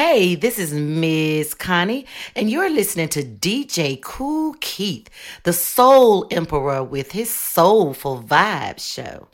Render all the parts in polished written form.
Hey, this is Miss Connie, and you're listening to DJ Kool Keith, the Soul Emperor, with his Soulful Vibes show.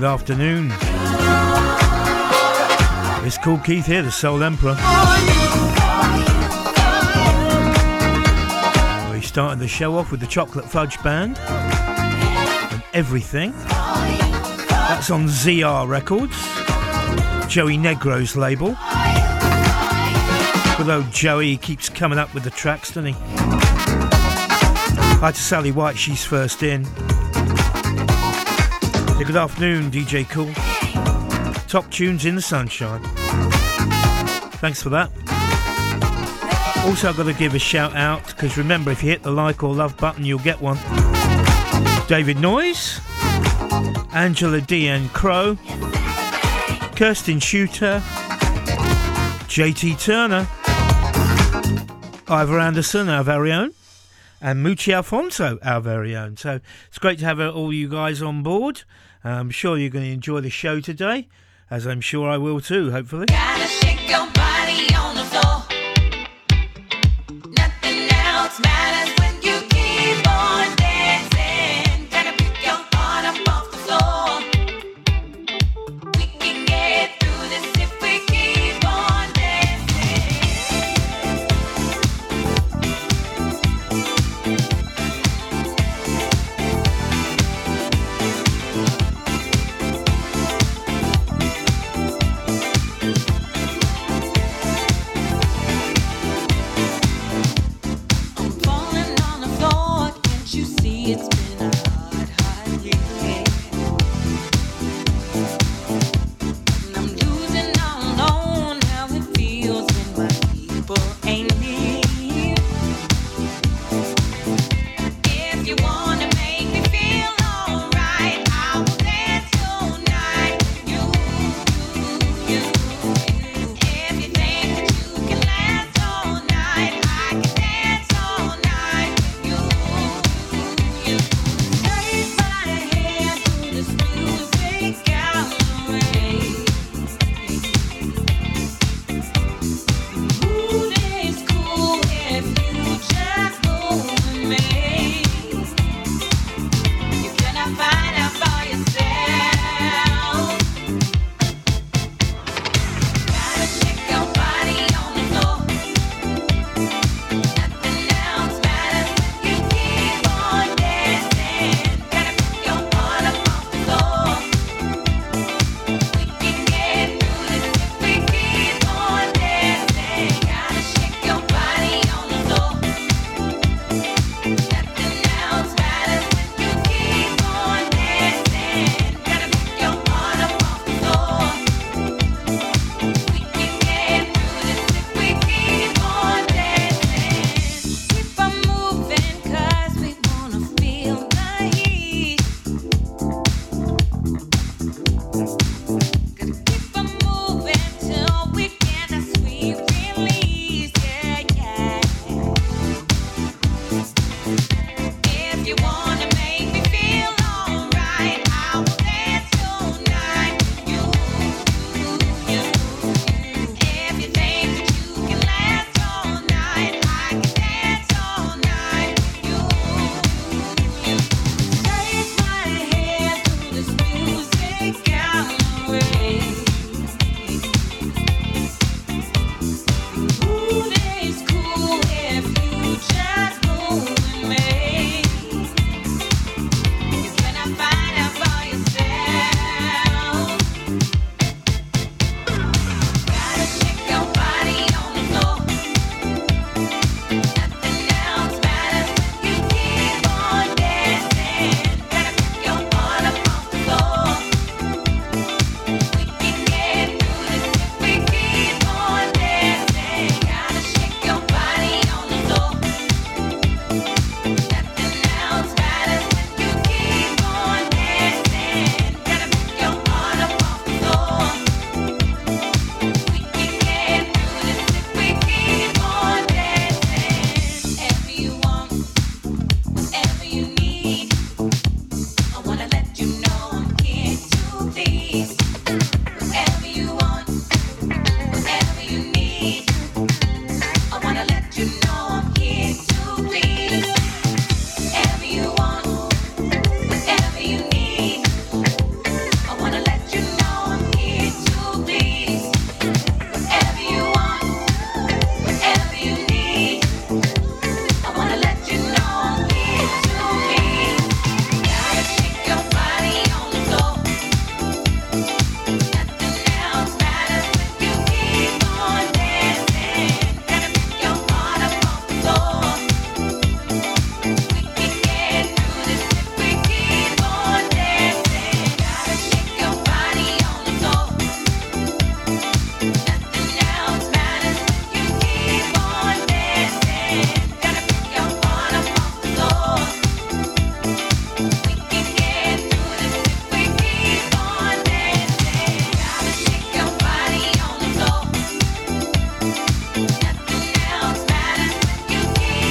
good afternoon. It's Kool Keith here, the Soul Emperor. We started the show off with the Chocolate Fudge Band and Everything. That's on ZR Records, Joey Negro's label. Although Joey keeps coming up with the tracks, doesn't he? Hi to Sally White, she's first in. Say good afternoon, DJ Kool. Top tunes in the sunshine. Thanks for that. Also, I've got to give a shout out, because remember, if you hit the like or love button, you'll get one. David Noyes, Angela D.N. Crow, Kirsten Shooter, JT Turner, Ivor Anderson, our very own, and Mucci Alfonso, our very own. So it's great to have all you guys on board. I'm sure you're going to enjoy the show today, as I'm sure I will too, hopefully. Gotta shake your body on the floor. Nothing else matters when you keep on dancing. Gotta pick your heart up off the floor. We can get through this if we keep on dancing.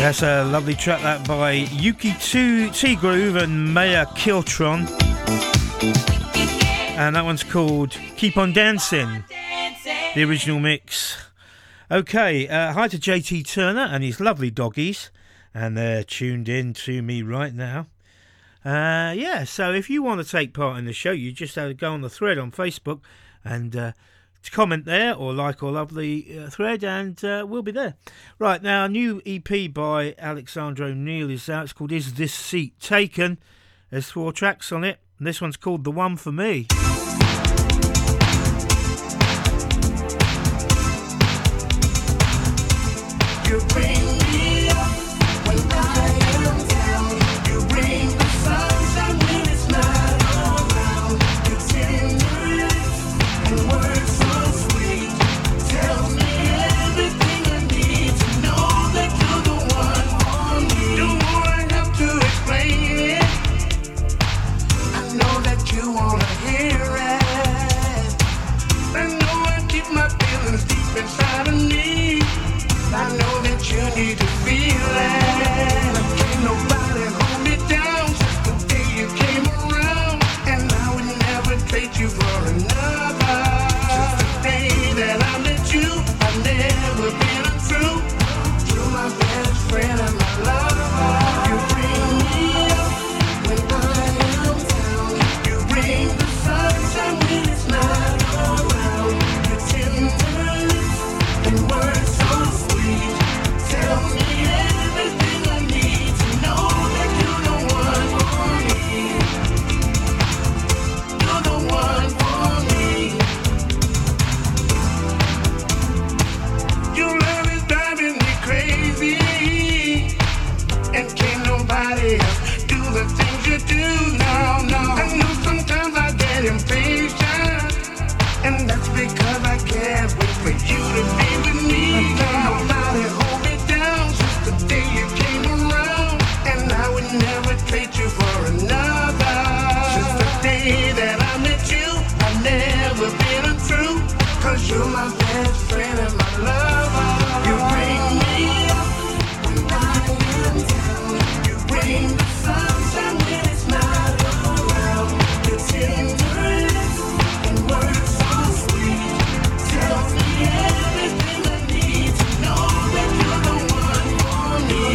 That's a lovely track, that by Yuki T-Groove and Maya Killtron. And that one's called Keep On Dancing, the original mix. Okay, hi to JT Turner and his lovely doggies. And they're tuned in to me right now. Yeah, so if you want to take part in the show, you just have to go on the thread on Facebook and comment there or like or love the thread, and we'll be there. Right, now, a new EP by Alexander O'Neal is out. It's called Is This Seat Taken? There's 4 tracks on it, and this one's called The One For Me. You bring me up when I am down. You bring the sunshine when it's not around. You tend to live and work so sweet. Tell me everything I need to know that you're the one for me. Don't wanna have to explain it. I know that you wanna hear it. I know I keep my feelings deep inside of me. I know that you need to feel it. Can't nobody hold me down since the day you came around. And I would never trade you for another. Since the day that I met you, I've never been untrue. You're my best friend and my lover. You bring me up when I am down. You bring the sunshine when it's not around. You tend to live and work so sweet. Tell me everything I need to know that you're the one for me. You're the one for me. Your love is driving me crazy, and can't nobody else do the things you do. No, no. I know sometimes I get impatient, and that's because I can't wait for you to be with me. Nobody hold me down since the day you came around, and I would never trade you for another. Since the day that I met you, I've never been untrue. 'Cause you're my best friend and my lover. You bring me up when I am down. You bring the sunshine when it's not around. You tend to live and work so sweet. Tell me everything I need to know that you're the one for me.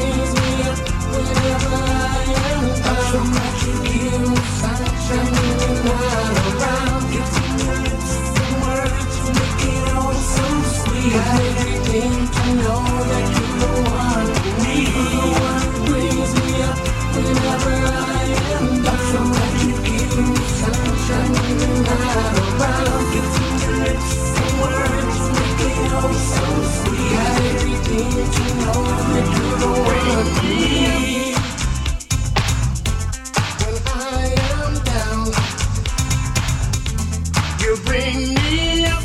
You raise me up whenever I am down. I'm so glad you give me sunshine when you're not around. You take your lips and words to make it all so sweet. You make me think to know that you're the one for me. You're the one who brings me up whenever I am down. I'm so glad you give me sunshine when you're not around. You take your lips and words to make it all so sweet. Got everything to know that you're the one for me. When I am down, you bring me up.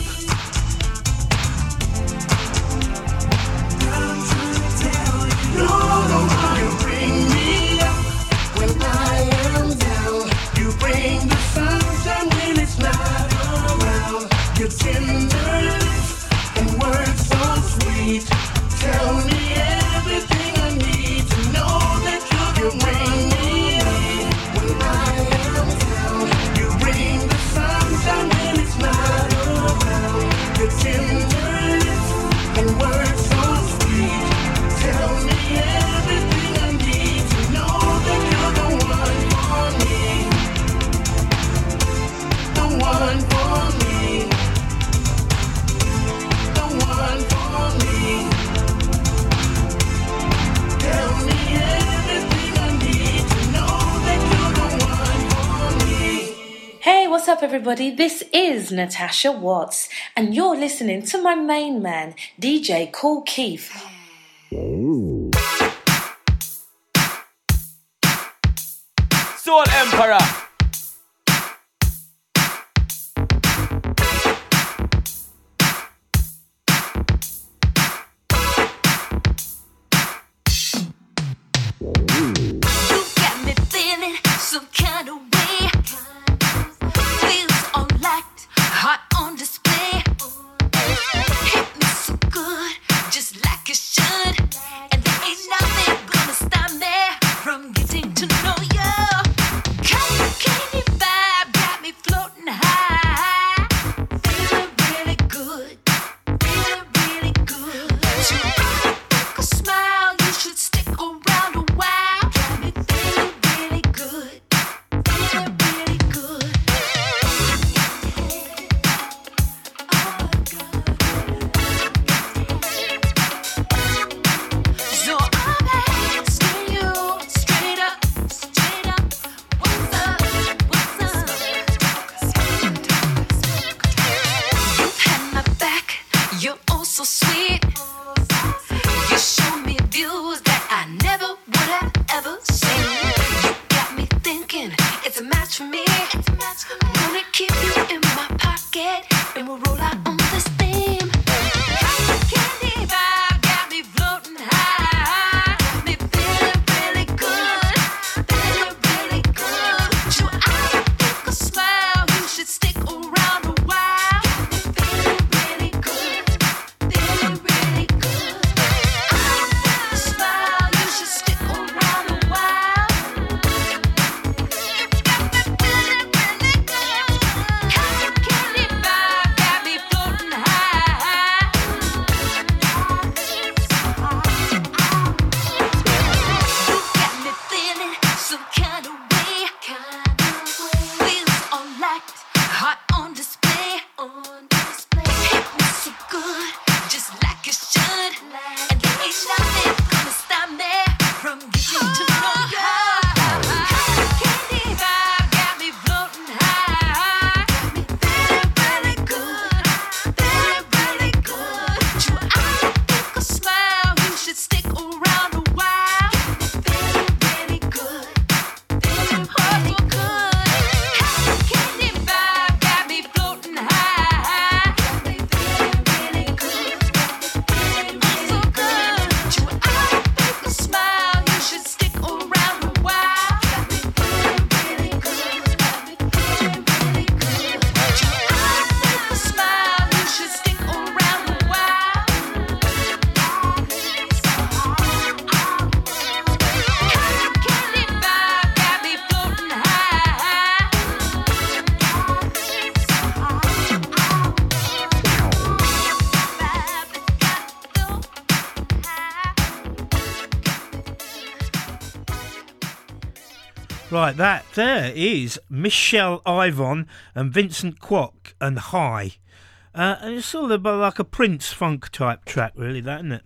I'm trying to tell you, you're the one. You bring me up when I am down. You bring the sunshine when it's not around. You tender and words so sweet. Tell me everything I need to know that you bring me up when I am down. You bring the sunshine when it's not around. You tender and words so sweet. Tell me everything I need to know that you're the one for me. The one for me. The one for me. Tell me everything I need to know that you're the one for me. Hey, what's up everybody? This is Natasha Watts and you're listening to my main man, DJ Kool Keith. Ooh. Soul Emperor. Some kind of way, feels all light, heart on display. Hit me so good, just like it should. And then Right, that there is Mishell Ivon and Vincent Kwok and High. And it's sort of like a Prince funk type track, really, that, isn't it?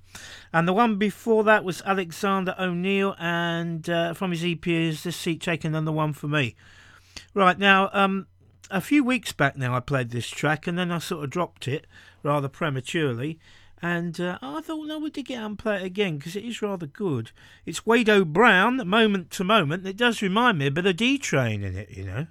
And the one before that was Alexander O'Neal and from his EP is This Seat Taken and The One For Me. Right, now, a few weeks back now I played this track and then I sort of dropped it rather prematurely. And I thought, no, we did get out and play it again because it is rather good. It's Wādo Brown, Moment to Moment, and it does remind me a bit of D-Train in it, you know.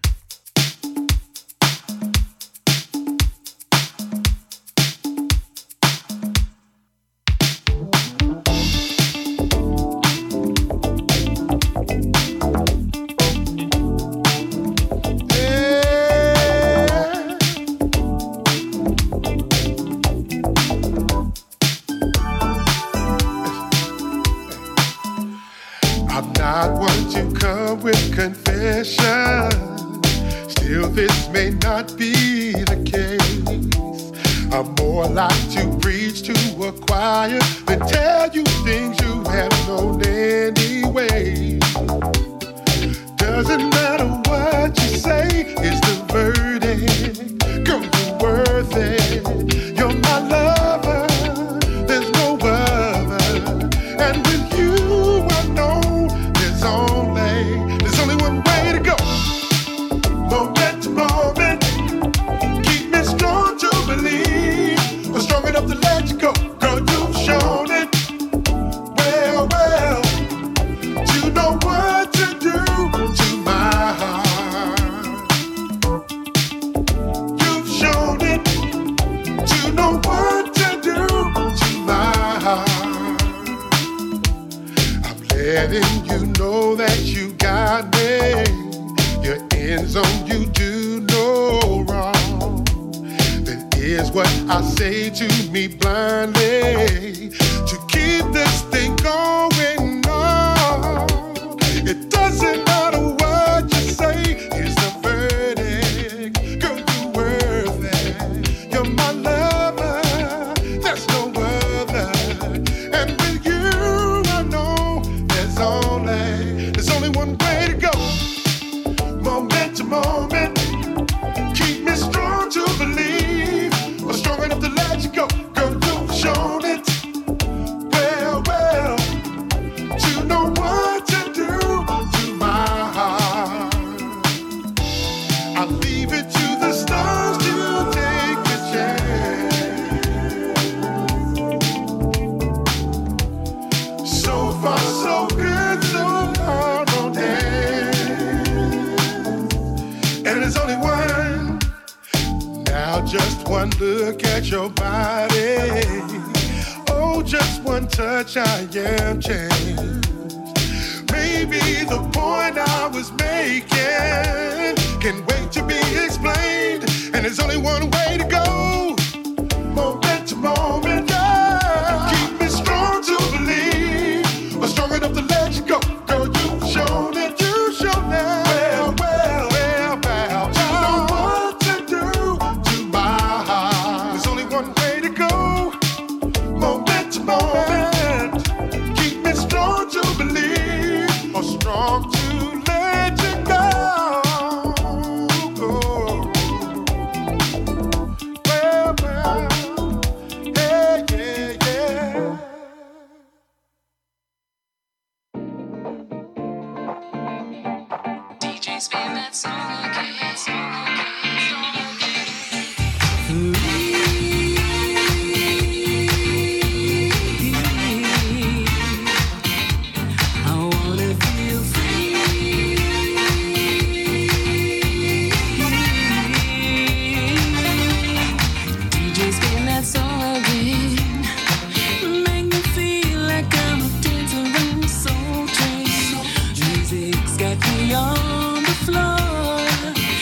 Got me on the floor.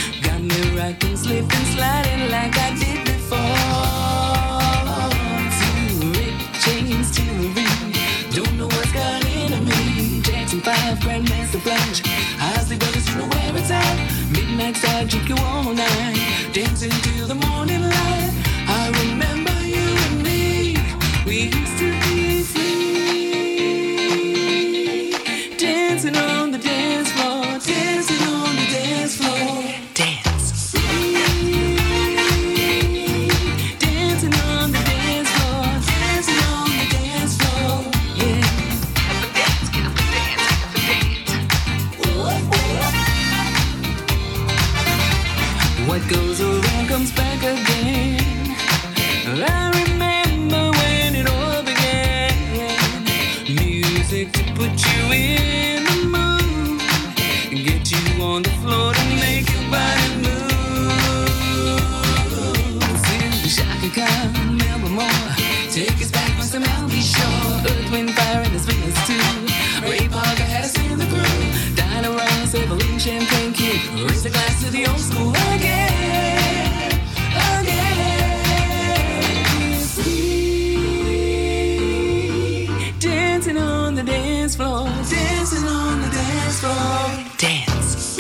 music to put you in the mood and get you on the floor to make your body move. Since the shock come, never more. Take us back once and I'll be sure. Earth, wind, fire, and the swingers too. Ray Parker had us in the groove. Dino Ross, Evelyn, Champagne Kid. Raise a glass to the old school again. Dance floor, dancing on the dance floor. Dance.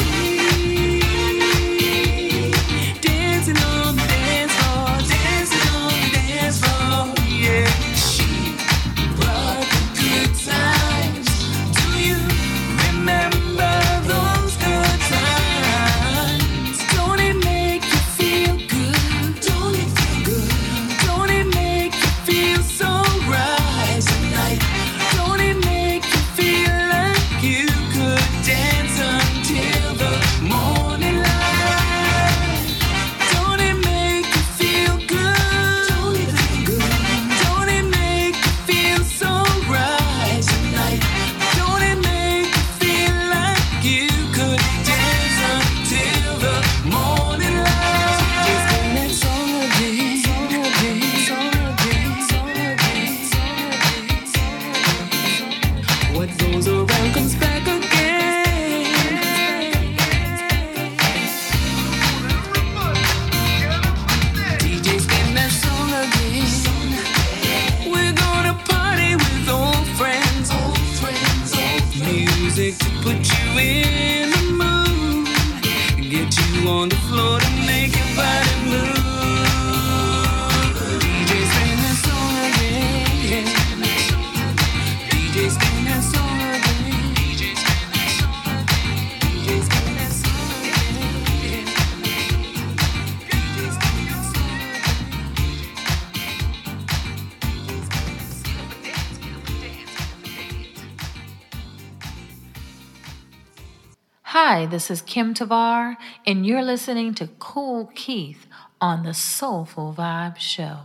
Dancing on the dance floor, dancing on the dance floor. Yeah, she brought the good times. Do you remember those good times? Don't it make you feel good? Don't it feel good? Don't it make you feel so right tonight? Don't it make feel like you could dance until the morning light. Don't it make you feel good? Don't it feel good? Don't it make you feel so right tonight? Don't it make you feel like you could dance until the morning light? So just sing that song again, song again, song again, song again, song again, song again, song again. What goes around comes back again. DJ spin that song again. We're gonna party with old friends. Music to put you in the mood, get you on the floor to make your body move. DJ spin that song again. DJ spin that song again. DJ spin that song again. DJ spin that song again. DJ spin that song again. DJ spin that song again. Hi, this is Kim Tavar, and you're listening to Kool Keith on the Soulful Vibe Show.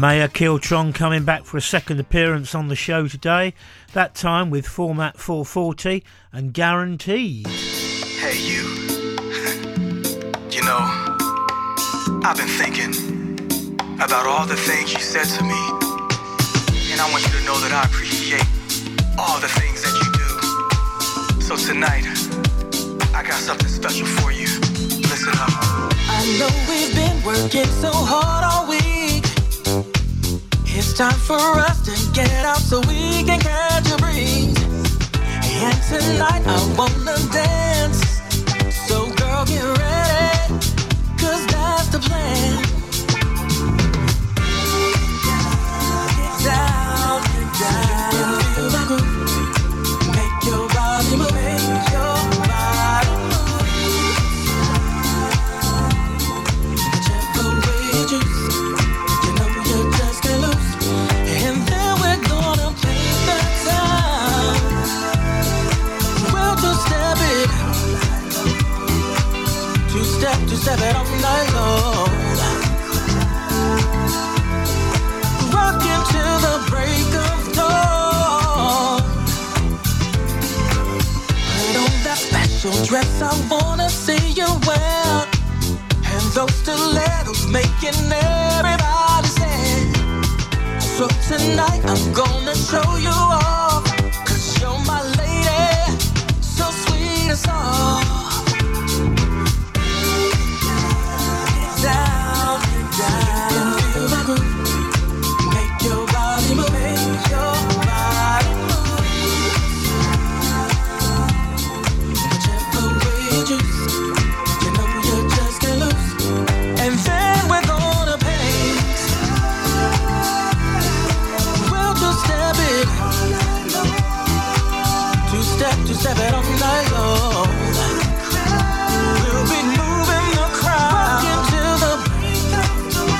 Maya Killtron coming back for a second appearance on the show today, that time with Format-440 and Guaranteed. Hey you, you know, I've been thinking about all the things you said to me, and I want you to know that I appreciate all the things that you do. So tonight, I got something special for you. Listen up. I know we've been working so hard all week. It's time for us to get out so we can catch a breeze. And tonight I wanna dance. So girl, get ready, 'cause that's the plan. Get down, get down. Feel that groove. Make your body move. Make your body move. Whichever way you choose, you know you're just gonna lose. And then we're gonna play the time. Well, two-step it out. Two-step, two-step it all night long. Rock until the break of dawn. Your dress, I wanna see you well. And those stilettos making everybody say. So tonight I'm gonna show you all, 'cause you're my lady, so sweet and soft. Get down, get down. You can feel my groove. Make your body move. Make your body move. Step it off night long. We'll be moving the crowd until the break of dawn.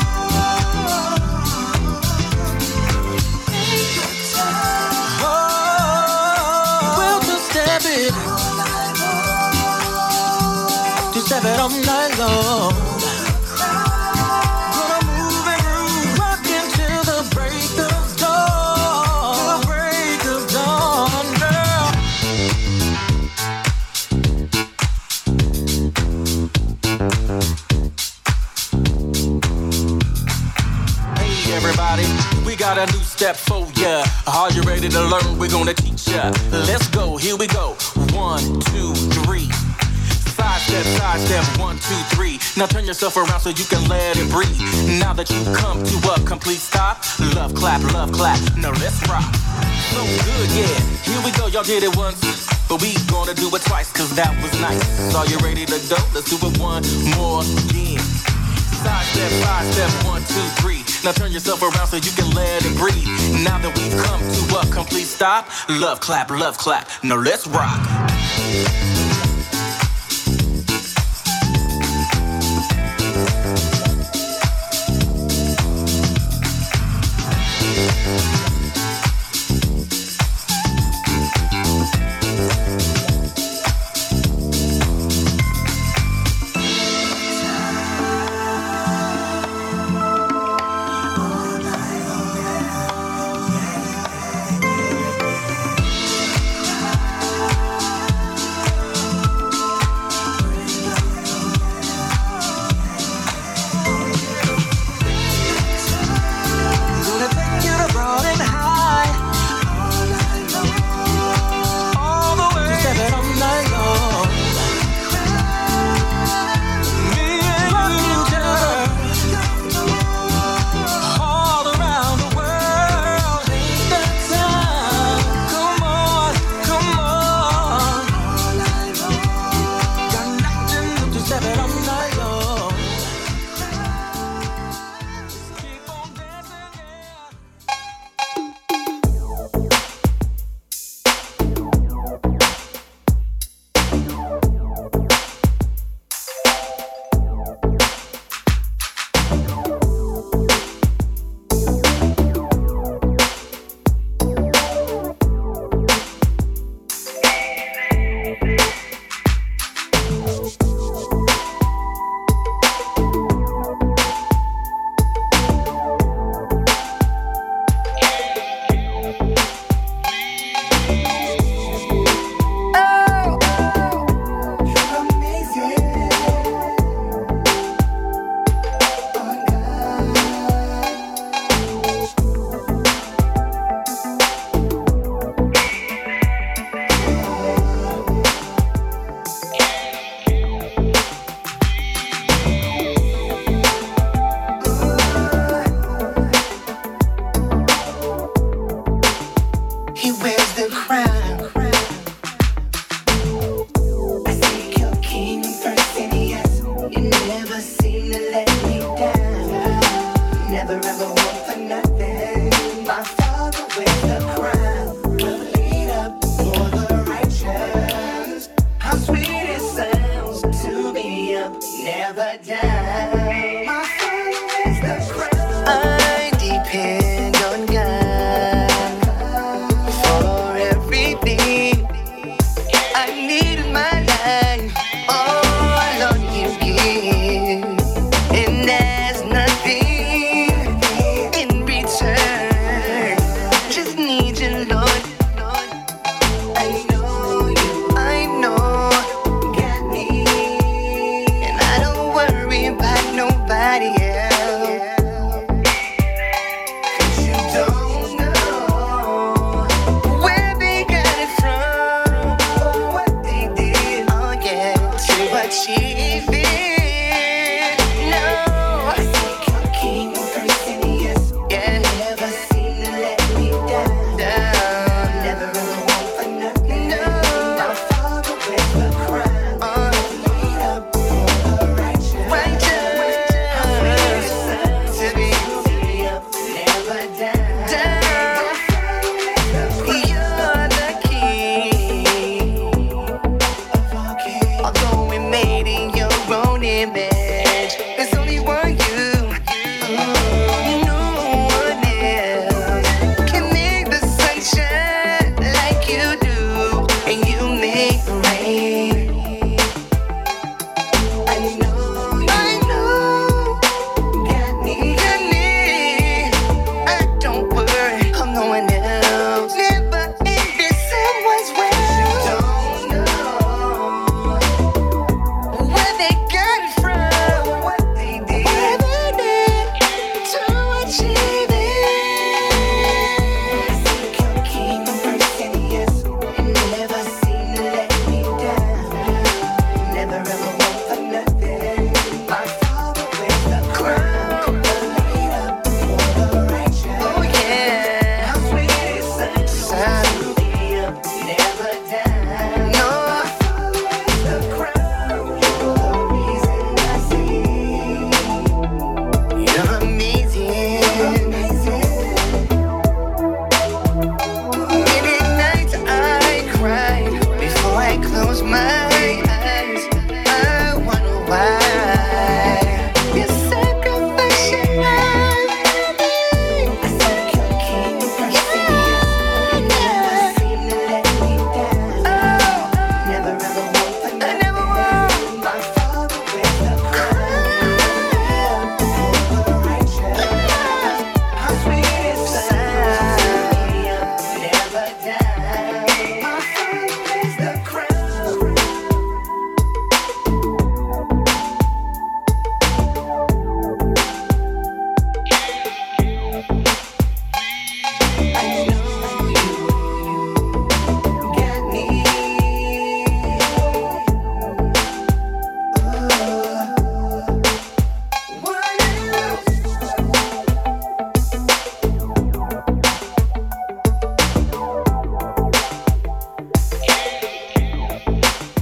Take your time. Oh, we'll just step it all night long. Just step it off night long. Gonna move and groove, rock until the break of dawn. Till the break of dawn, girl. Hey everybody, we got a new step for ya. Are you ready to learn? We're gonna teach ya. Let's go, here we go. 1, 2, 3. Side step, 1, 2, 3. Now turn yourself around so you can let it breathe. Now that you come to a complete stop, love clap, now let's rock. So good, yeah, here we go, y'all did it once, but we gonna do it twice, 'cause that was nice. So you ready to go? Let's do it one more again. Side step, 1, 2, 3. Now turn yourself around so you can let it breathe. Now that we've come to a complete stop, love clap, now let's rock.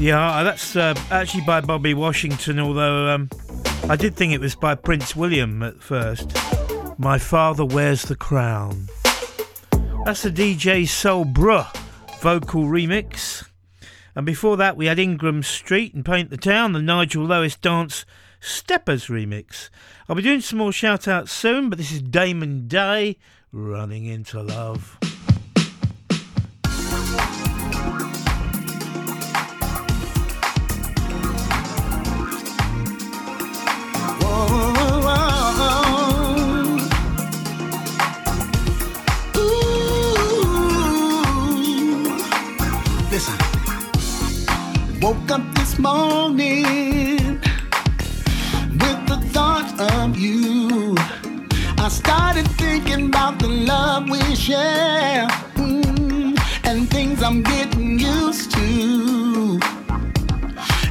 Yeah, that's actually by Bobby Washington, although I did think it was by Prince William at first. My Father Wears the Crown. That's the DjSoulBr vocal remix. And before that, we had Ingram Street and Paint the Town, the Nigel Lowis Dance Steppers Remix. I'll be doing some more shout-outs soon, but this is Damon Dae, Running Into Love. Woke up this morning with the thought of you. I started thinking about the love we share, and things I'm getting used to.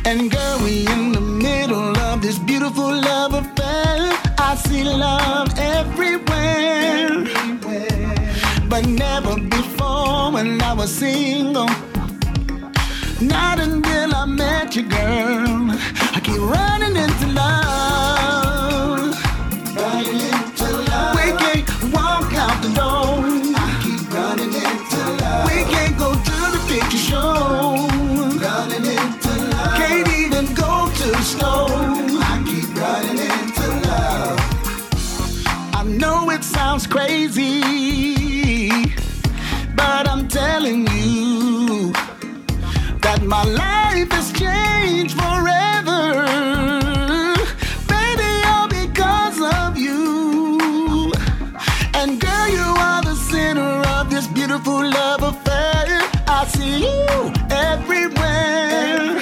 And girl, we in the middle of this beautiful love affair. I see love everywhere, but never before when I was single. Not until I met you, girl, I keep running into love. know it sounds crazy, but I'm telling you that my life has changed forever. Love affair, I see you everywhere,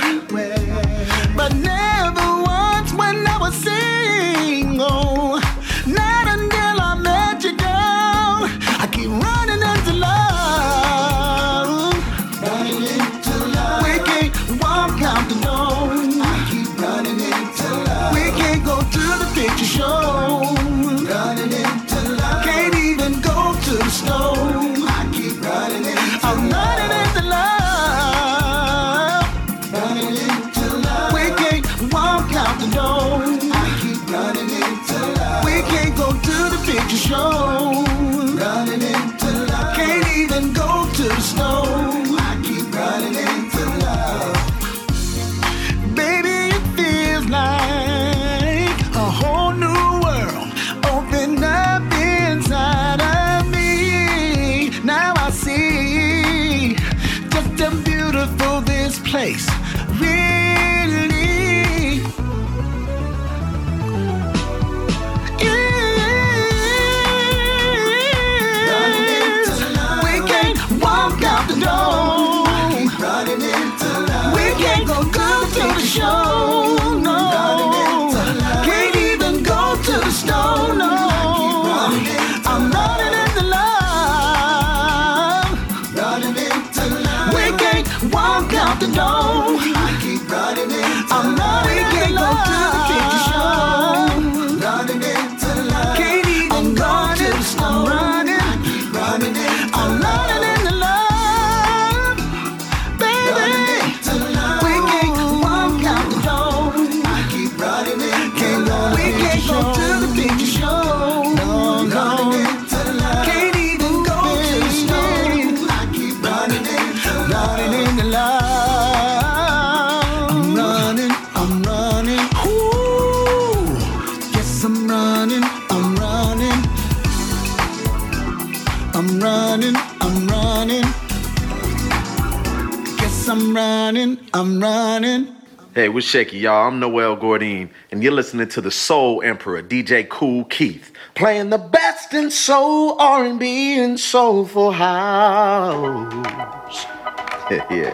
but never once when I was single, not until I met you, girl. I keep running into love, running into love. We can't walk out the road. I keep running into love. We can't go to the picture show, running into love. Can't even go to the store. I'm running into love. Running into love. We can't walk out the door. I keep running into love. We can't go to the picture show. Running into love. Can't even go to the store. I keep running into love. Baby, it feels like a whole new world opened up inside of me. Now I see how beautiful this place really is. We can't walk out the door. We can't go good to the show. No, can't even go to the store. No. No, I keep running into I'm love. We can't go to the picture show. Running into love. Can't even go to the store. I keep running into I'm love. Into love. Baby. Running into love. We can't walk out the door. I keep running into can't love. We can't go to the picture show. No, no. Into love. Can't even go to the store. I keep running into love. Running into love. I'm running. Hey, what's shaky, y'all? I'm Noel Gordine, and you're listening to the Soul Emperor, DJ Kool Keith, playing the best in soul, R&B, and soulful house. Yeah.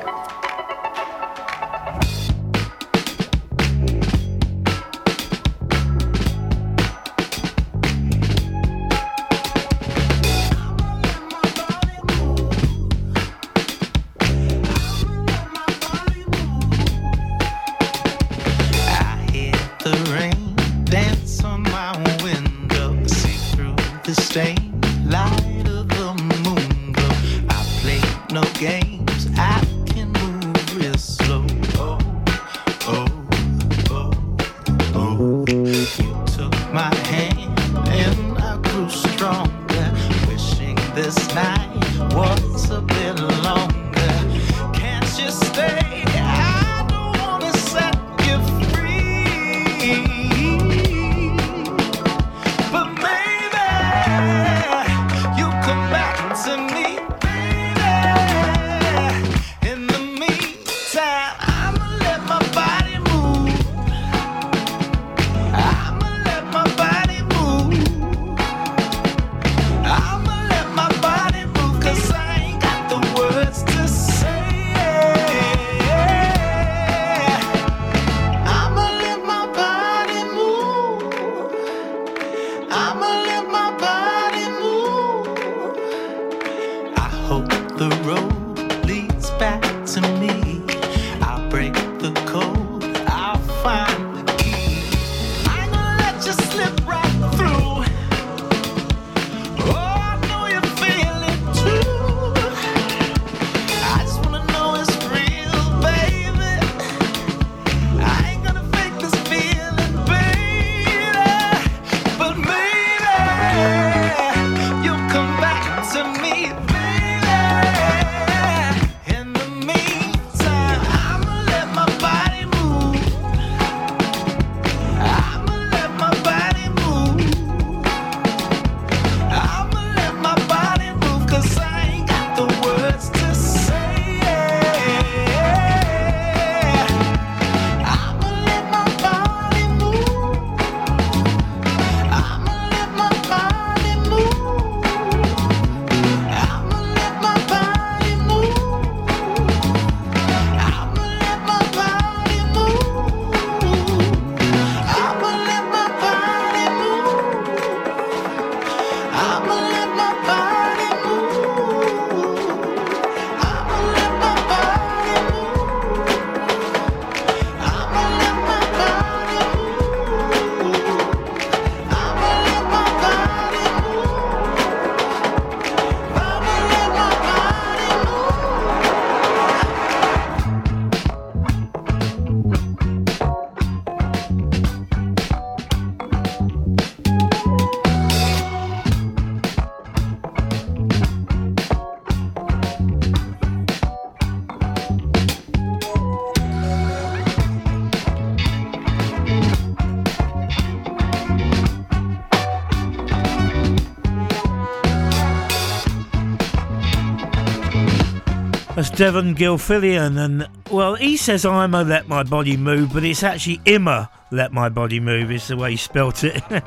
Devon Gilfillian, and well, he says I'ma let my body move, but it's actually I'ma let my body move is the way he spelt it. And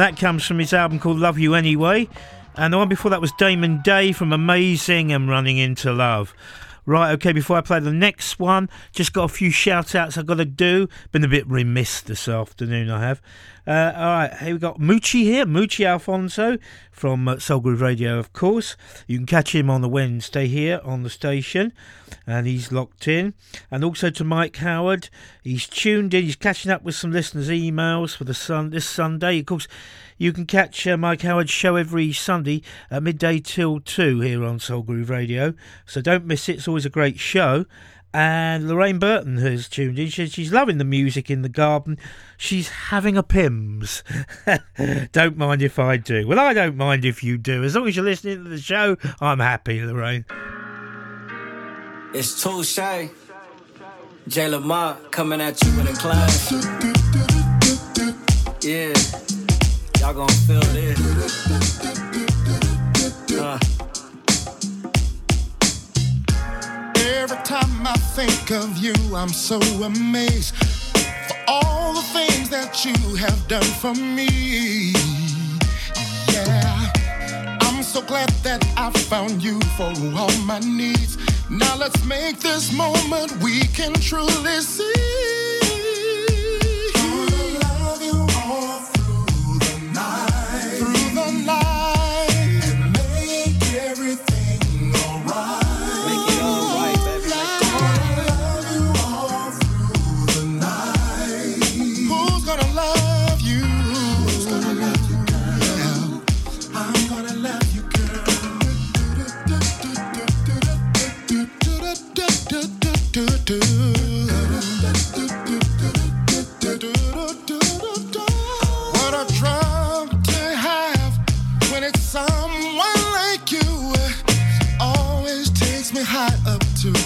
that comes from his album called Love You Anyway, and the one before that was Damon Dae from Amazing and Running Into Love. Right, okay, before I play the next one, just got a few shout outs I've got to do. Been a bit remiss this afternoon, I have. Alright, here we got Mucci here, Mucci Alfonso from Soul Groove Radio, of course. You can catch him on the Wednesday here on the station, and he's locked in. And also to Mike Howard, he's tuned in, he's catching up with some listeners' emails for this Sunday. Of course, you can catch Mike Howard's show every Sunday at midday till 2 here on Soul Groove Radio, so don't miss it, it's always a great show. And Lorraine Burton has tuned in. She's loving the music in the garden. She's having a Pims. Don't mind if I do. Well, I don't mind if you do. As long as you're listening to the show, I'm happy, Lorraine. It's Too Shy. Jay Lamar coming at you with a class. Yeah. Y'all gonna feel this. Every time I think of you, I'm so amazed for all the things that you have done for me. Yeah, I'm so glad that I found you for all my needs. Now let's make this moment we can truly see.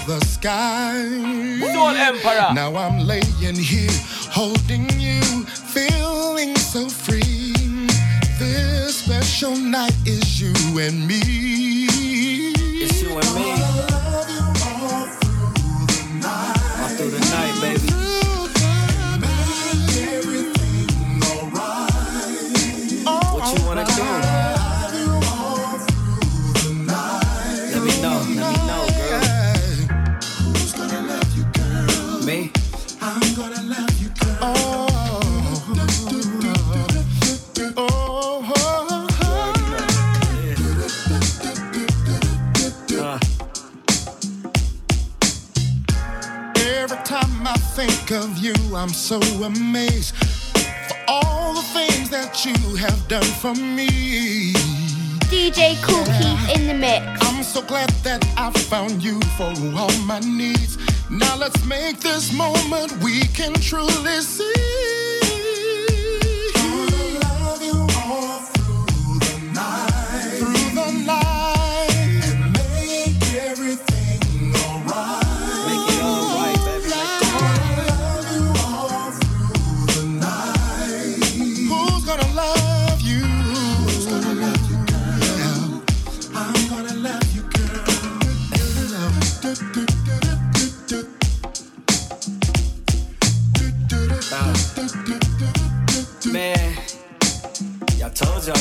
The sky. Now I'm laying here, holding you, feeling so free. This special night is you and me. It's you and me. All through the night. All through the night, baby. Think of you, I'm so amazed for all the things that you have done for me. DJ Kool Keith in the mix. I'm so glad that I found you for all my needs. Now let's make this moment we can truly see.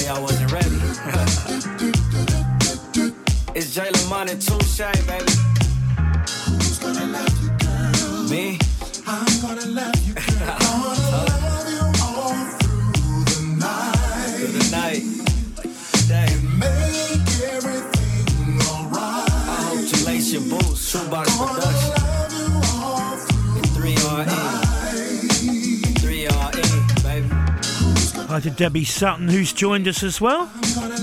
Y'all wasn't ready. It's Jay Lamont and Too Shy, baby. Who's gonna love you, girl? Me? I'm gonna love you, girl. I'm gonna love you all through the night. Through the night. Dog Production. Hi to Debbie Sutton, who's joined us as well. That's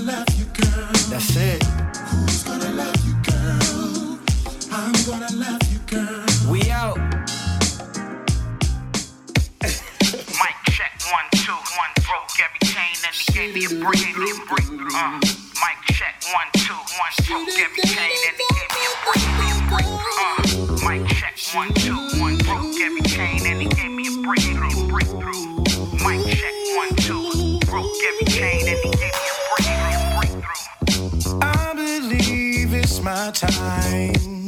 it. Who's gonna love you, girl? I'm gonna love you, girl. We out. Mic check 1 2 1, broke every chain and he gave me a break. Mic check 1 2 1, broke every chain and he gave me a break. Mic check 1 2 1, broke every chain and he gave me a breakthrough. Mic check 1 2, broke every chain and he gave me a breakthrough. I believe it's my time.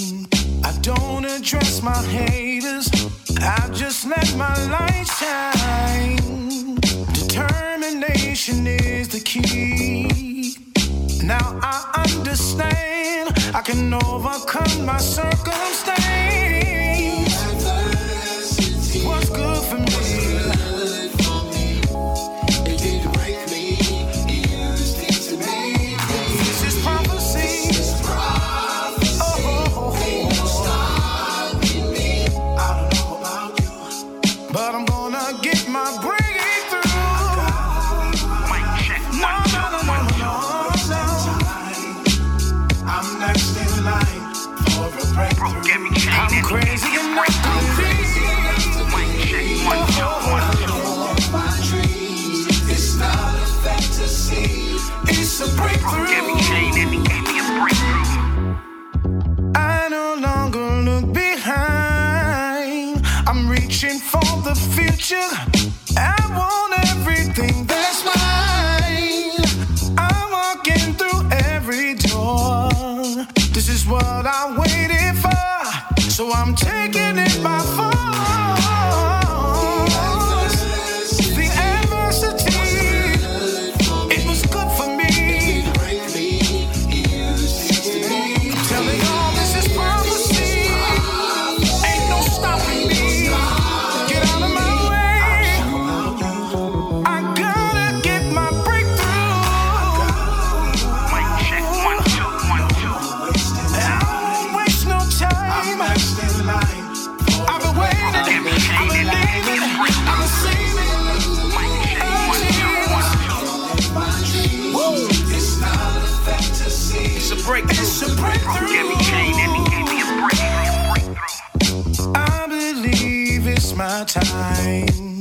I don't address my haters. I just let my light shine. Determination is the key. Now I understand I can overcome my circumstance. What's good for me? I no longer look behind. I'm reaching for the future. I want everything that's mine. I'm walking through every door. This is what I waited for, so I'm taking it by force. I believe it's my time.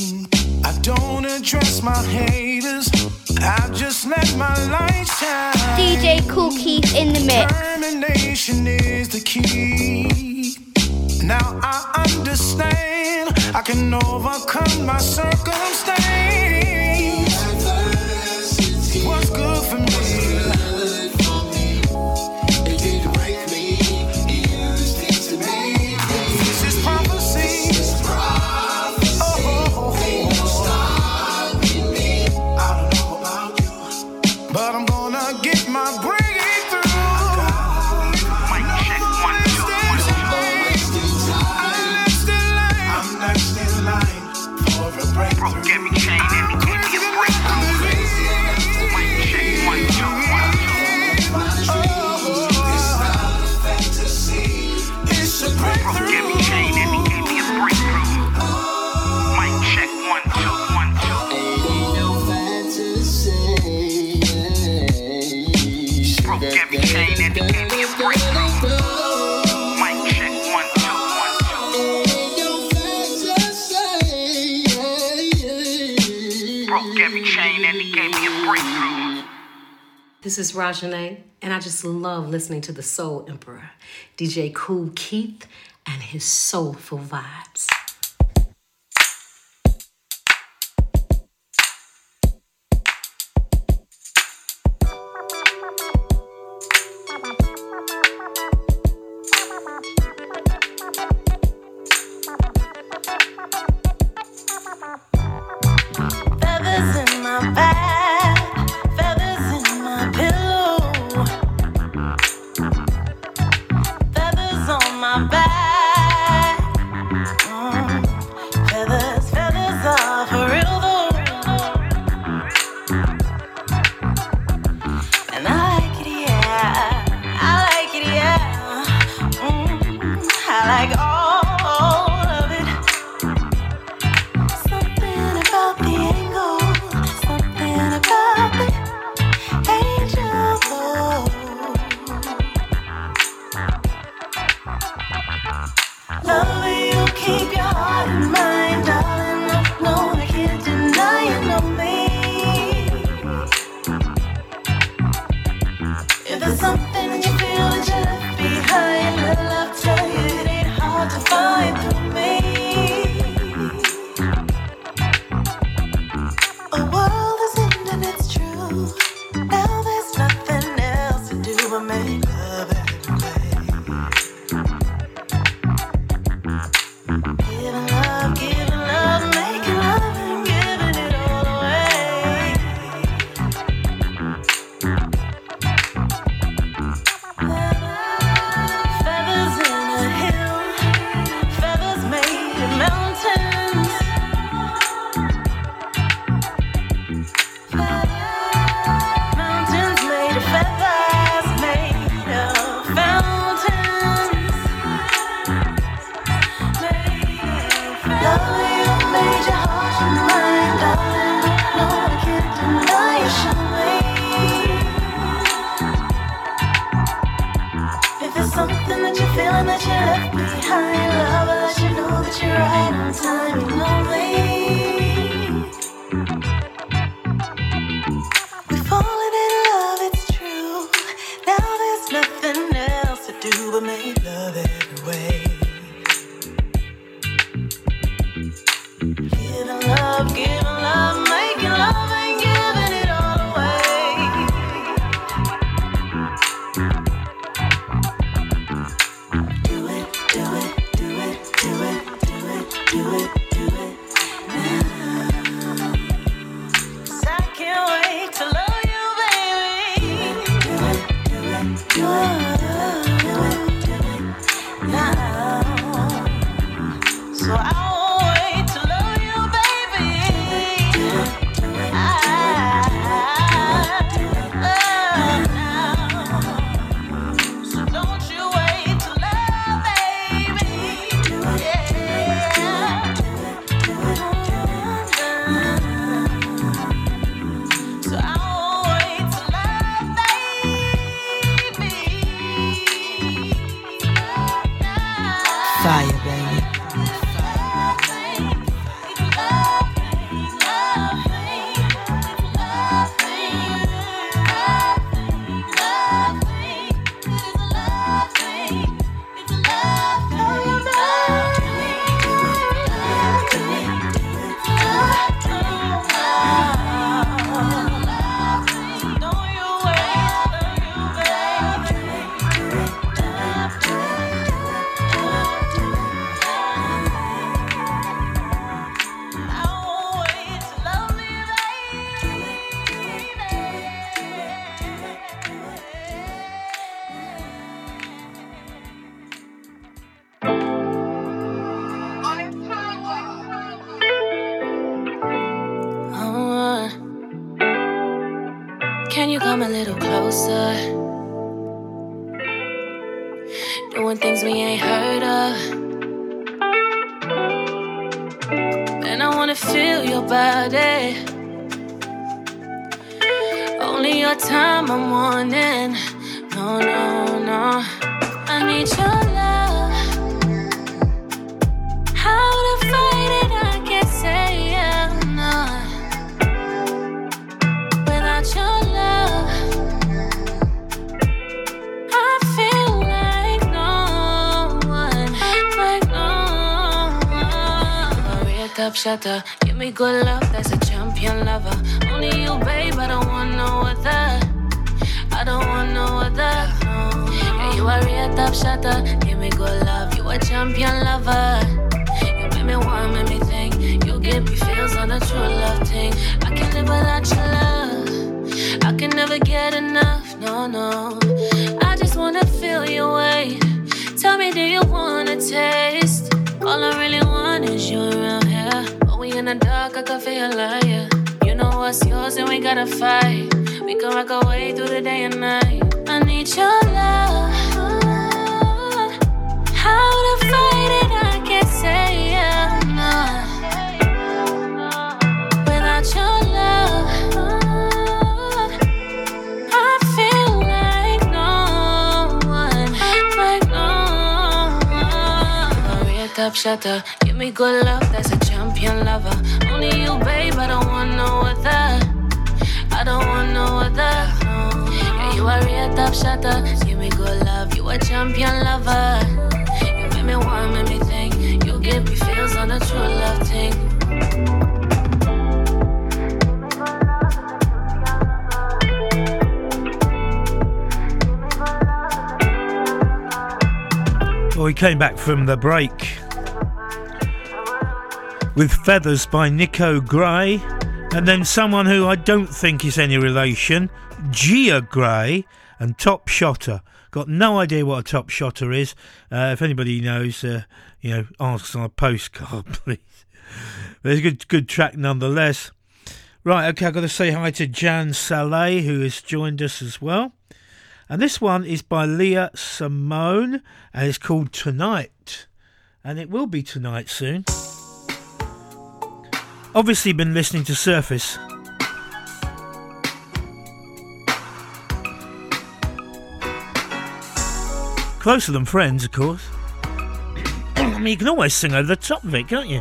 I don't address my haters. I just let my light shine. DJ Kool Keith in the mix. Determination is the key. Now I understand I can overcome my circumstance. What's good for me? This is Rajane, and I just love listening to the Soul Emperor, DJ Kool Keith, and his soulful vibes. Back. Shutter. Give me good love, that's a champion lover. Only you, babe, I don't want no other. I don't want no other. Yeah, you are real top shutter. Give me good love, you a champion lover. You make me want, make me think. You give me feels on a true love thing. I can't live without your love. I can never get enough, no, no. I just wanna feel your way. Tell me, do you wanna taste? All I really want is you around here. But we in the dark, I can feel a liar. You know what's yours and we gotta fight. We can rock our way through the day and night. I need your love. How to fight. up, shutter. Give me good love, that's a champion lover. Only you, babe, I don't want no other. I don't want no other. Yeah, you a real top shutter. Give me good love, you a champion lover. You make me want, make me think. You give me feels on a true love thing. Well, we came back from the break with Feathers by Nico Gray, and then someone who I don't think is any relation, Gia Gray, and Top Shotter. Got no idea what a Top Shotter is. If anybody knows, ask on a postcard, please. But it's a good track nonetheless. Right, okay, I've got to say hi to Jan Saleh, who has joined us as well. And this one is by Leah Simone, and it's called Tonight. And it will be tonight soon. Obviously been listening to Surface. Closer Than Friends, of course. I mean, you can always sing over the top of it, can't you?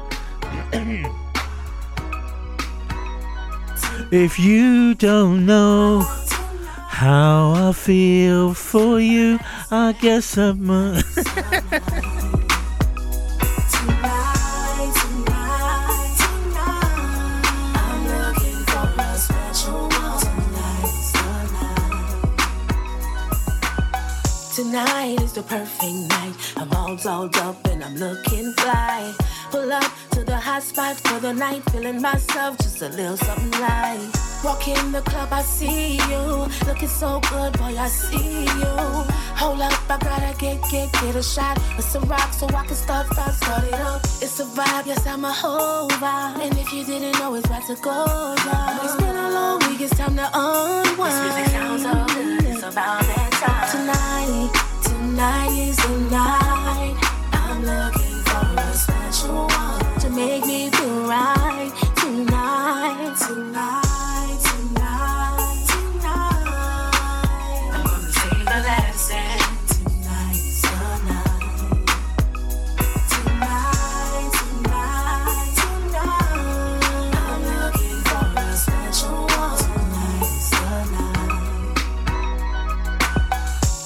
If you don't know how I feel for you, I guess I must. Tonight, I'm looking for my special one. Tonight is the perfect night. I'm all dolled up and I'm looking fly. Pull up to the hot spot for the night, feeling myself just a little something like. Walk in the club, I see you. Looking so good, boy, I see you. Hold up, I gotta get a shot with some rock so I can start it up. It's a vibe, yes, I'm a whole vibe. And if you didn't know, it's about to go down. It's been a long week, it's time to unwind. This music sounds so good, it's about that time. Tonight is the night. I'm looking for a special one to make me feel right. Tonight.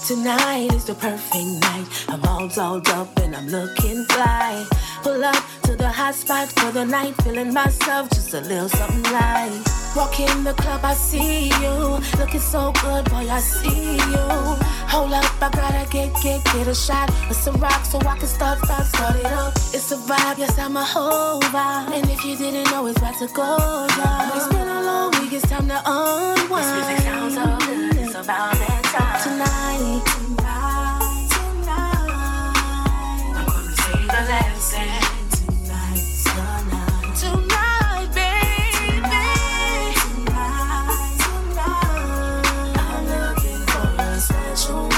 Tonight is the perfect night. I'm all dolled up and I'm looking fly. Pull up to the hot spot for the night, feeling myself just a little something like. Walk in the club, I see you. Looking so good, boy, I see you. Hold up, I gotta get a shot with some rock so I can start it up. It's a vibe, yes, I'm a whole vibe. And if you didn't know, it's about to go down. It's been a long week, it's time to unwind. This music sounds so good, it's about that. Tonight, I'm gonna sing the last dance. Tonight's the night. Tonight, baby. Tonight, I'm looking for a special one.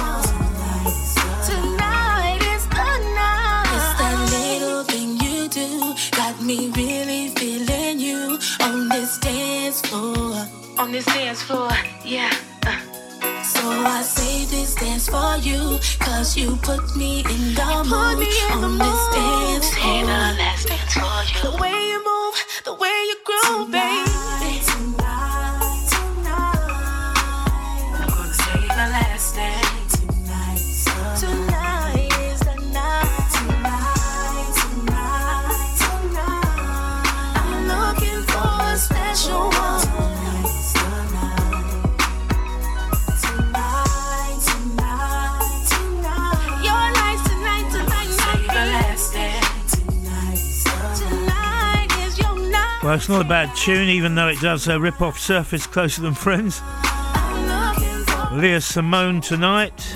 Tonight is the night. It's that little thing you do, got me really feeling you on this dance floor. On this dance floor, yeah. So I say this dance for you, cause you put me in the mood on this dance floor. Ain't the last dance for you. The way you move, the way you groove, baby. Tonight, I'm gonna say the last dance. Tonight is the night. Tonight, I'm looking for a special one. Well, it's not a bad tune, even though it does rip off Surface, Closer Than Friends. Leah Simone, Tonight.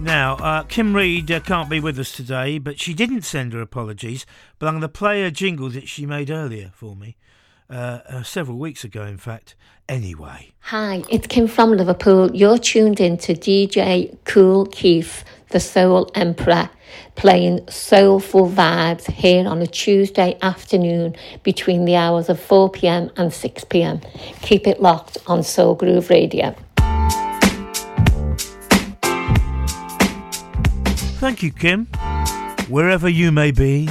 Now, Kim Reid can't be with us today, but she didn't send her apologies, but I'm going to play her jingle that she made earlier for me, several weeks ago, in fact. Anyway. Hi, it's Kim from Liverpool. You're tuned in to DJ Kool Keith, the Soul Emperor, playing soulful vibes here on a Tuesday afternoon between the hours of 4 p.m. and 6 p.m. Keep it locked on Soul Groove Radio. Thank you, Kim. wherever you may be.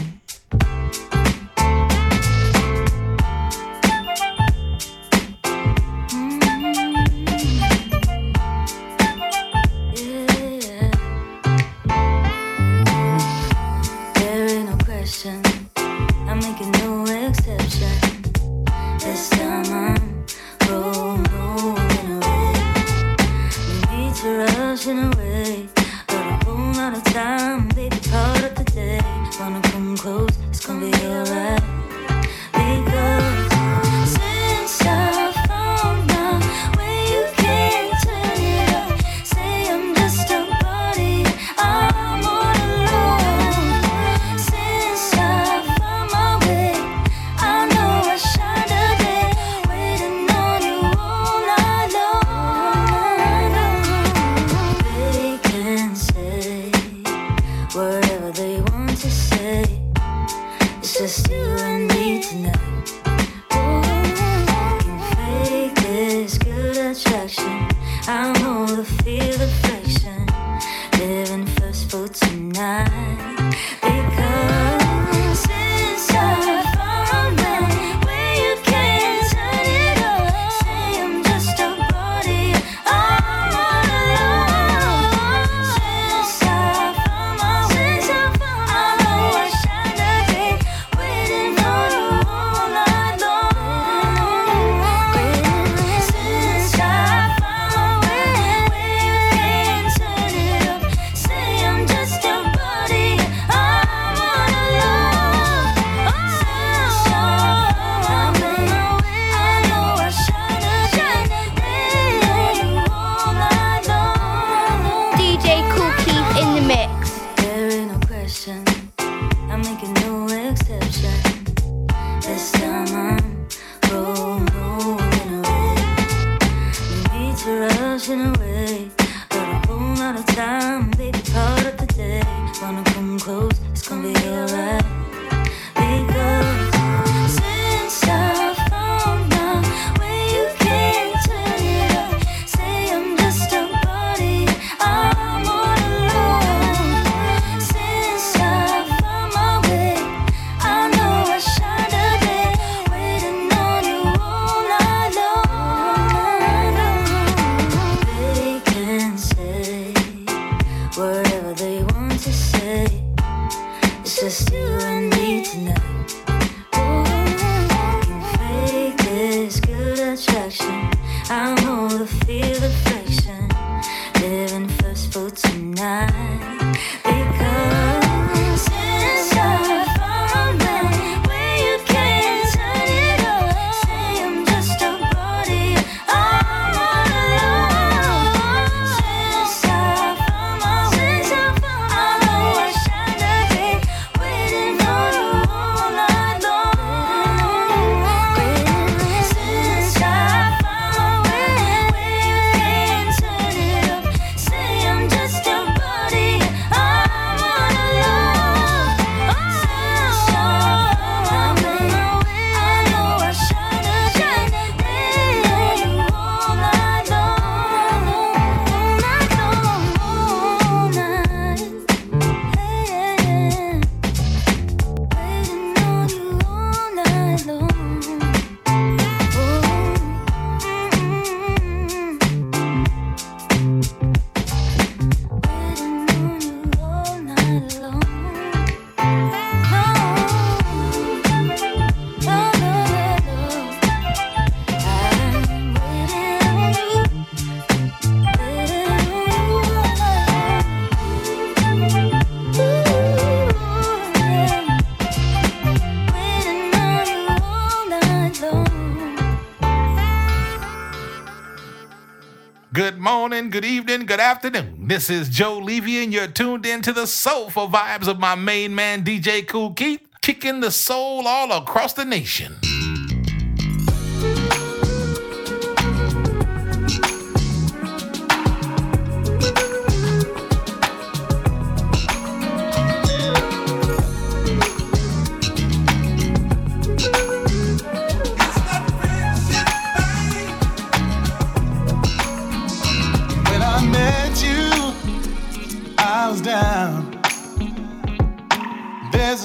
Good evening, good afternoon. This is Joe Leavy, and you're tuned in to the soulful vibes of my main man, DJ Kool Keith, kicking the soul all across the nation.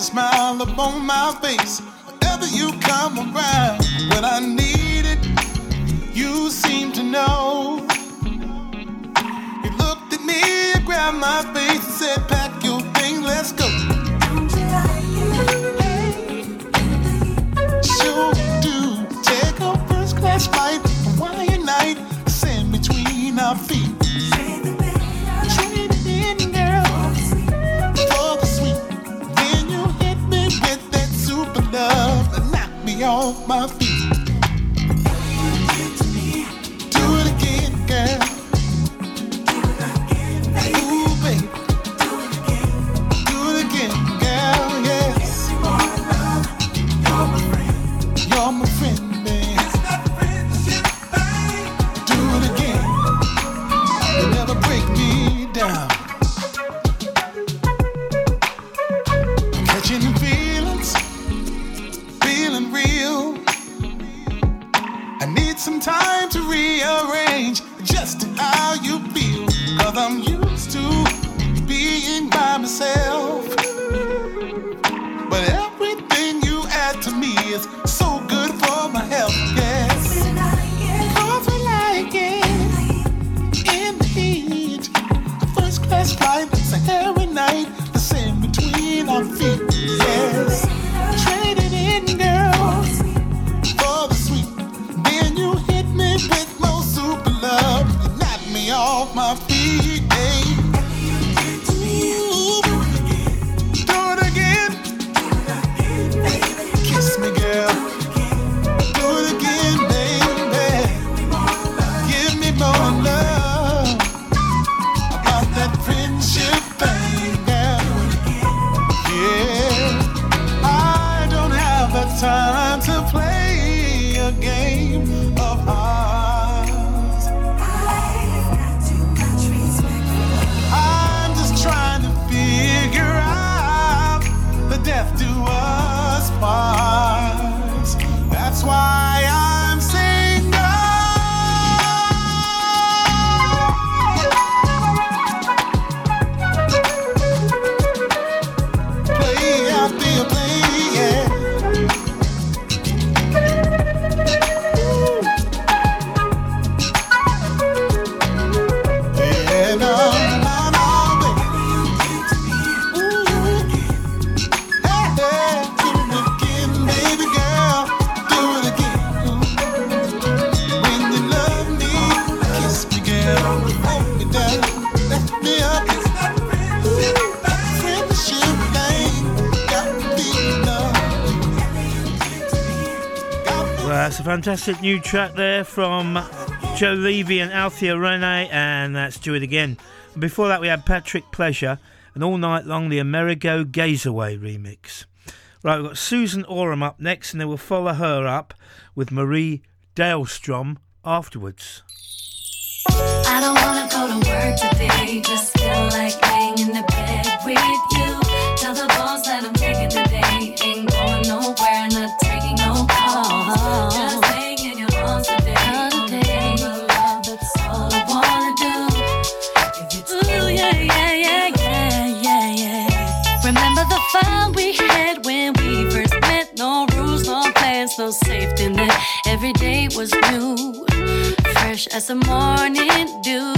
smile upon my face whenever you come around. When I need it, you seem to know. You looked at me, you grabbed my face and said, pack your thing, let's go. Sure do. Take a first class flight, Hawaiian night, sand between our feet. And knock me off my feet. Do it again, girl. Ooh, baby. Do it again, girl, yes. You're my friend, babe. Do it again. You never break me down. Catching the feelings. Feeling real. I need some time to rearrange just how you feel. 'Cause I'm used to being by myself, but everything you add to me is so good for my health, yes. 'Cause we like it in the heat. First class flight, it's a hairy night, the sand between our feet, yes. Girl, for the sweet, then you hit me with no super love, you knocked me off my feet, babe. Do it again, kiss me, girl. Do it again, baby. Give me more love. About that friendship thing, girl. Yeah. Time to play a game of hearts. I'm just trying to figure out the death do us part. That's why I'm single. Play out the play, yeah. That's a fantastic new track there from Joe Leavy and Althea Renee, and that's Do It Again. And before that we had Patrick Pleasure and All Night Long, the Amerigo Gaze Away remix. Right, we've got Susanne Ørum up next, and then we'll follow her up with Marie Dahlstrom afterwards. I don't want to go to work today, just feel like laying in the bed with you. Tell the boss that I'm taking the day, ain't going nowhere, not taking no call. Just staying in your arms today. No safety net. Every day was new, fresh as the morning dew.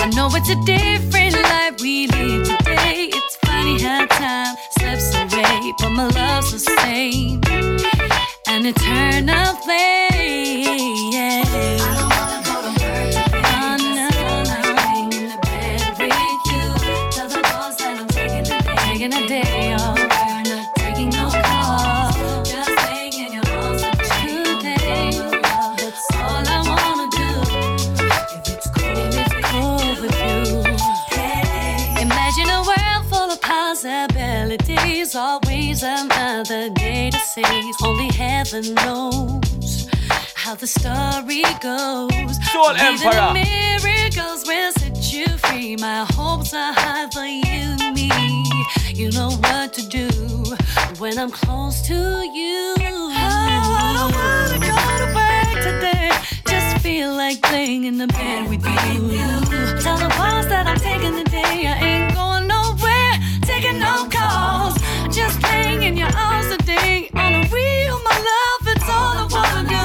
I know it's a different life we lead today. It's funny how time slips away, but my love's the same, an eternal flame. I don't wanna possibilities, always another day to seize. Only heaven knows how the story goes. Short Empire. Even miracles will set you free. My hopes are high for you and me. You know what to do when I'm close to you. Oh, I don't wanna go to work today. Just feel like playing in the bed with you. Tell the boss that I'm taking the day. I ain't going nowhere. Taking no calls, just playing in hours a day on a wheel, my love, it's all I wanna do.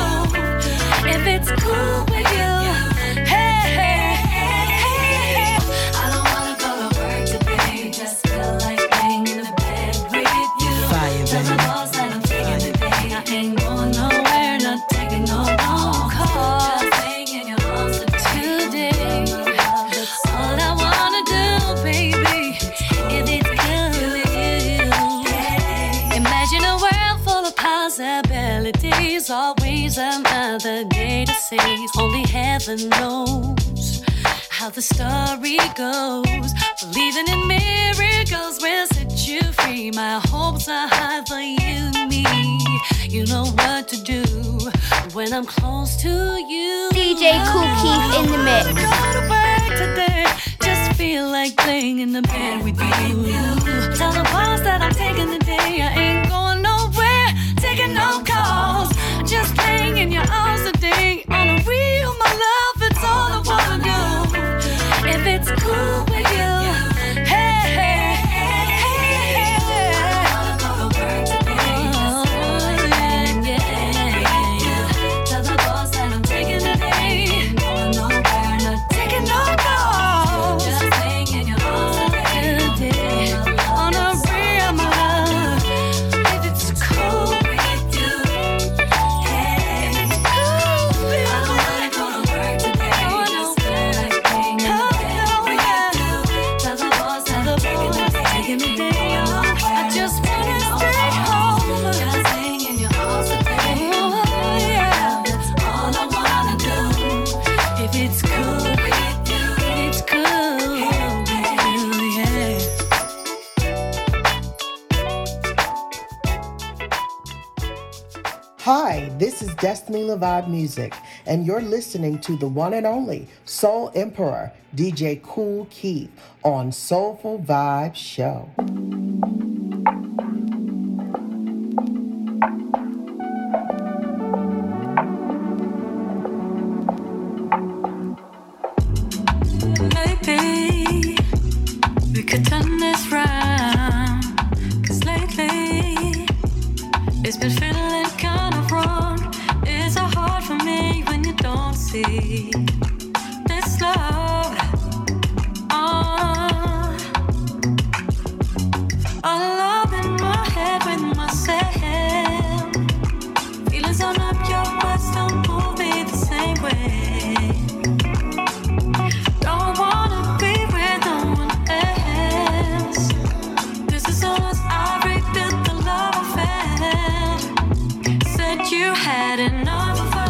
If it's cool with you, hey, hey, hey, hey. I don't wanna go to work today, just feel like laying in the bed with you. Fire, baby. Balls that I'm taking today, I ain't going nowhere, not taking no long call. Just laying in your arms today. All I wanna do, baby, if it's cool with you. Imagine a world full of possibilities, always another day to see. Only heaven knows how the story goes. Believing in miracles will set you free. My hopes are high for you and me. You know what to do when I'm close to you. DJ Kool Keith in the mix. Go to work today, just feel like playing in the bed with you. Tell the boss that I'm taking the day, I ain't going nowhere, taking no calls. Just playing in your arms today on a wheel, my love, it's all I wanna do. If it's cool with you, hey, hey, hey, hey, hey. I wanna go to work today, just feeling like playing with you. Tell the boss that I'm taking the day, going nowhere, not taking no calls. Just playing in your arms today, on a real love. If it's cool with you, hey, if it's cool with you. I don't wanna go to work today, just feel like playing in the bed with you. Tell the boss that I'm taking the day, going nowhere, I just wanna taking no stay calls. home. Just playing in your arms today, Oh, yeah. that's all I wanna do. If it's cool with you, it's cool. Yeah. Hi, this is Destiny Live Music, and you're listening to the one and only Soul Emperor, DJ Kool Keith, on Soulful Vibe Show. Maybe we could turn this round, 'cause lately it's been feeling kind of wrong. It's so hard for me when you don't see this love. All up in my head with myself, feelings on up your words don't move me the same way. Don't wanna be with no one else. This is all as I rebuilt the love I felt. Said you had enough of us.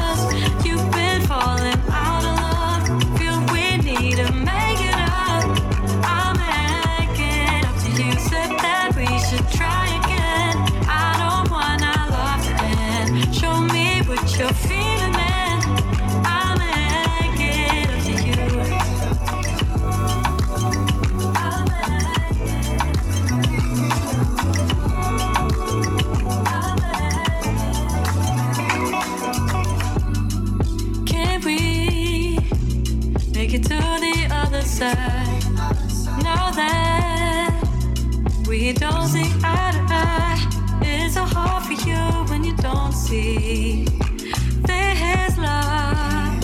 You've been falling out of love. Feel we need to make it up. I'll make it up to you. Said that we should try again. I don't want our love to end. Show me what you're feeling, man. I'll make it up to you. I'll make it up to you. Can we make it to the other side? Now that we don't see eye to eye, it's so hard for you when you don't see this love,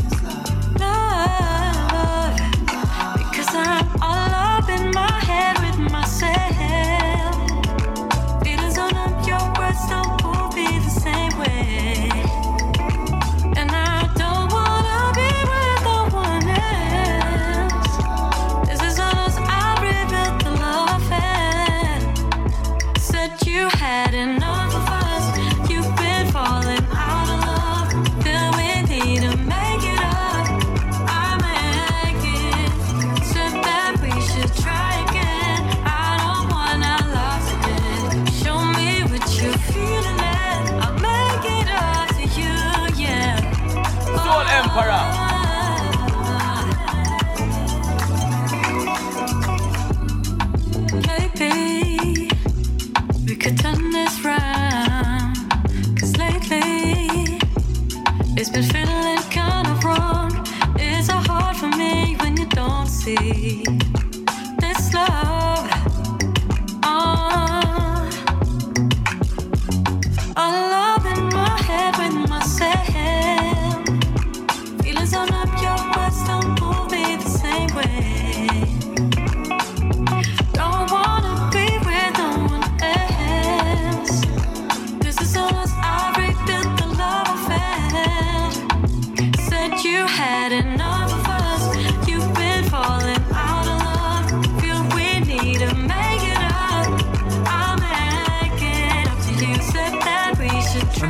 love. Because I'm all up in my head with myself. Feelings on up, your words don't move me the same way. And I don't wanna be with no one else. This is all as I rebuilt the love I felt. Said you had enough of us. You've been falling out of love. Feel we need to make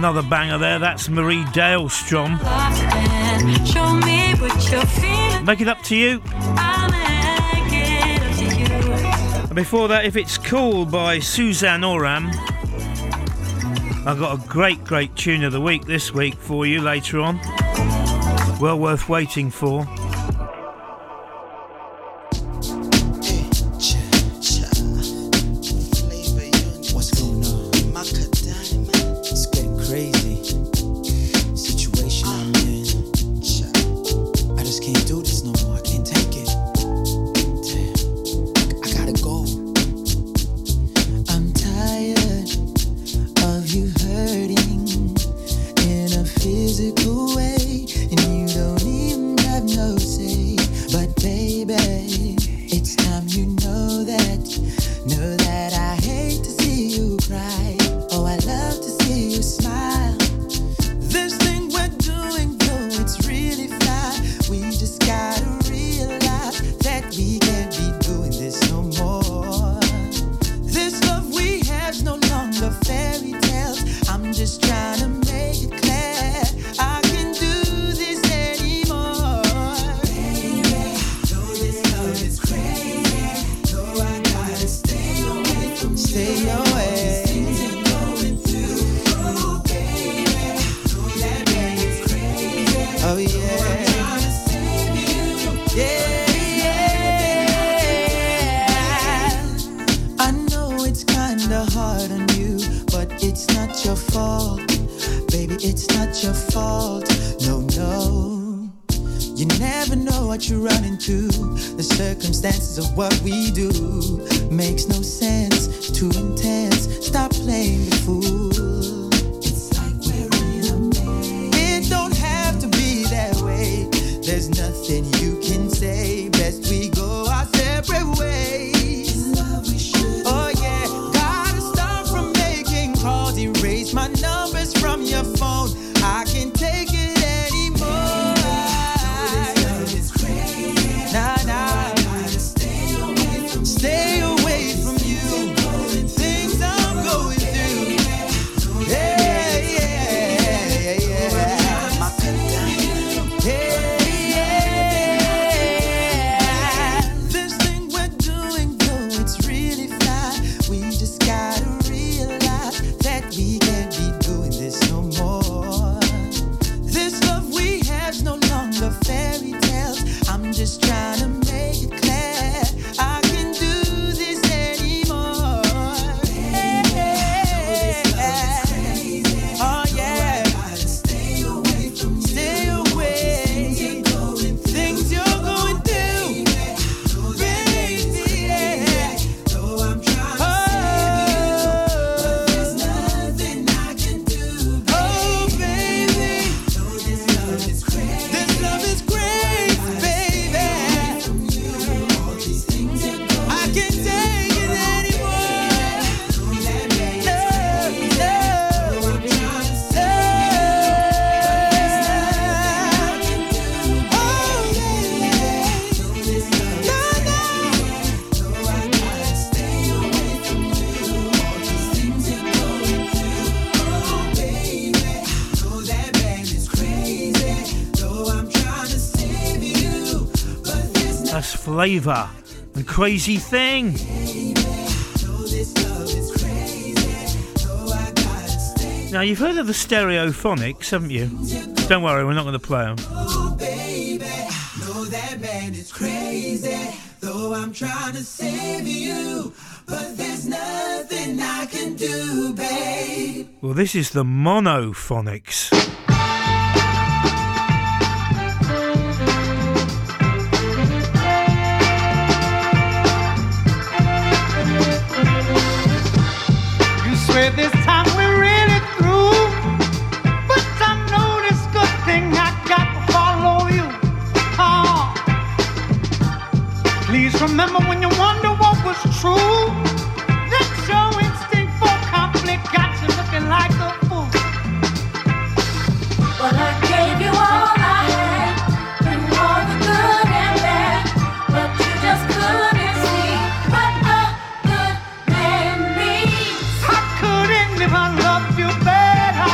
another banger there. That's Marie Dahlstrom. Make it up to you. And before that, If It's Cool by Susanne Ørum. I've got a great tune of the week this week for you later on. Well worth waiting for. Flavor and Crazy Thing. Now you've heard of the Stereophonics, haven't you? Don't worry, we're not going to play them. Well, this is the Monophonics. This time we're really through, but I know this good thing I got to follow you. Oh. Please remember when you wonder what was true, that your instinct for conflict got you looking like a fool. Well, I gave you all I had, and all the good and bad, but you just couldn't see what a good man needs. I love you better.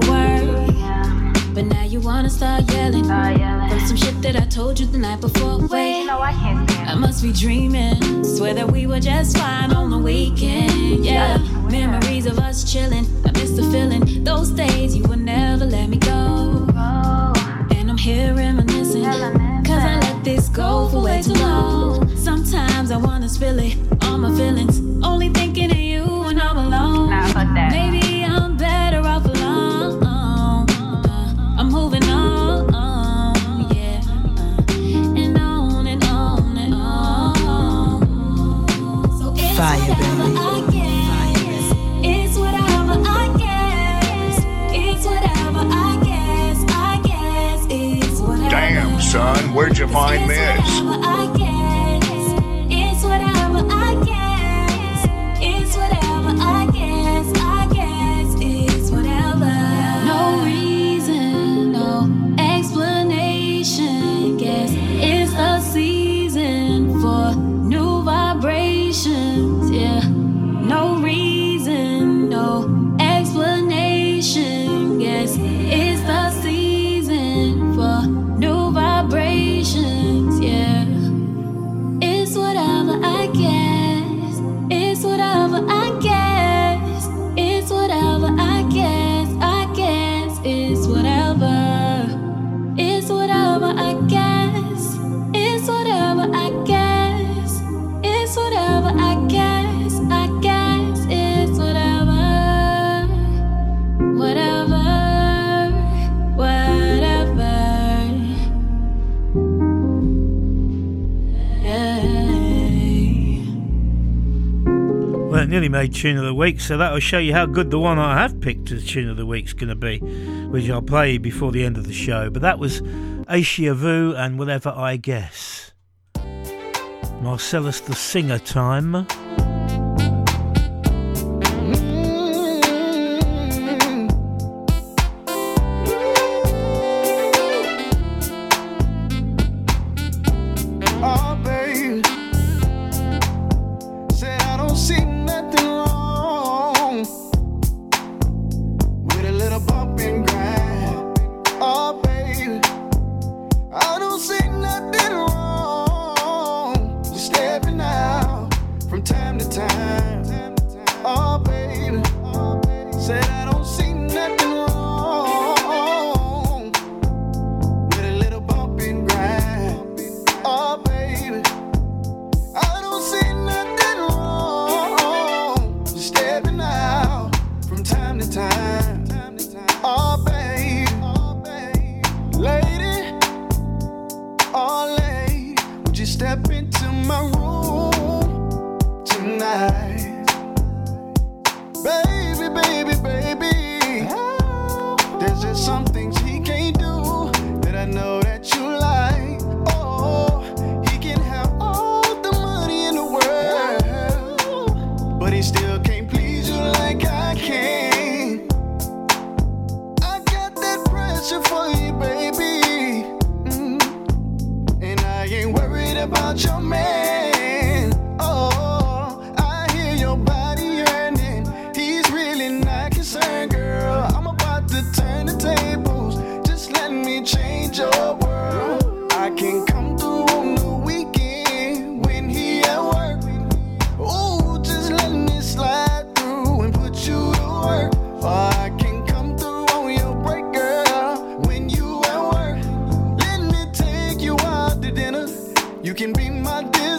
for work. Yeah. But now you wanna start yelling. From some shit that I told you the night before. Wait, no, I can't stand. I must be dreaming. Swear that we were just fine on the weekend. Yeah, memories of us chilling. I miss the feeling. Those days you would never let me go. And I'm here reminiscing. Cause I let this go for way too long. Sometimes I wanna spill it. All my feelings. Only thinking of you when I'm alone. Nah, fuck that. Maybe I'm better off alone. I'm moving on. Damn, son, where'd you find this? Nearly made tune of the week, so that'll show you how good the one I have picked as tune of the week's going to be, which I'll play before the end of the show. But that was Asia Vu and Whatever I Guess. Marcellus the Singer time. You can be my dear.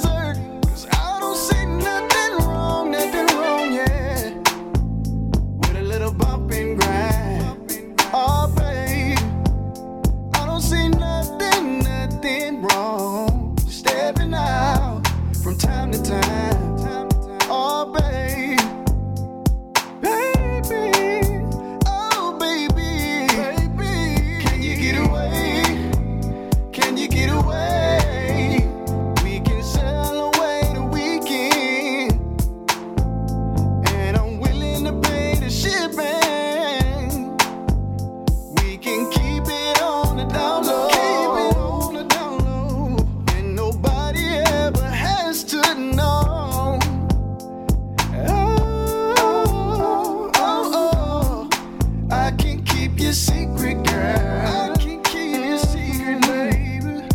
keep your secret, girl. I can keep your secret, baby.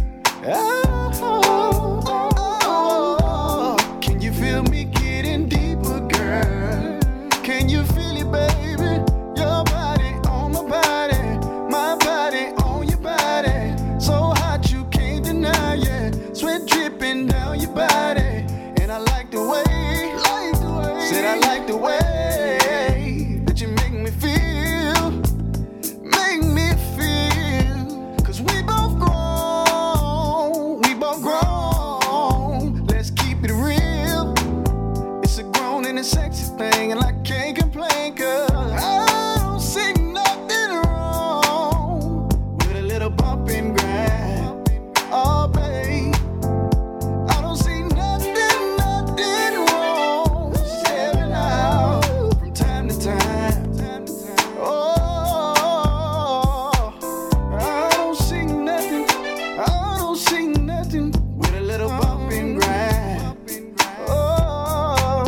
Oh, oh, oh, oh. Can you feel me getting deeper, girl? Can you feel it, baby? Your body on my body, my body on your body. So hot you can't deny it. Sweat dripping down your body, and I like the way. Said I like the way. And I can't complain, cause I don't see nothing wrong with a little bump and grind. Oh, babe, I don't see nothing wrong. Staring out from time to time. Oh, I don't see nothing with a little bump and grind. Oh,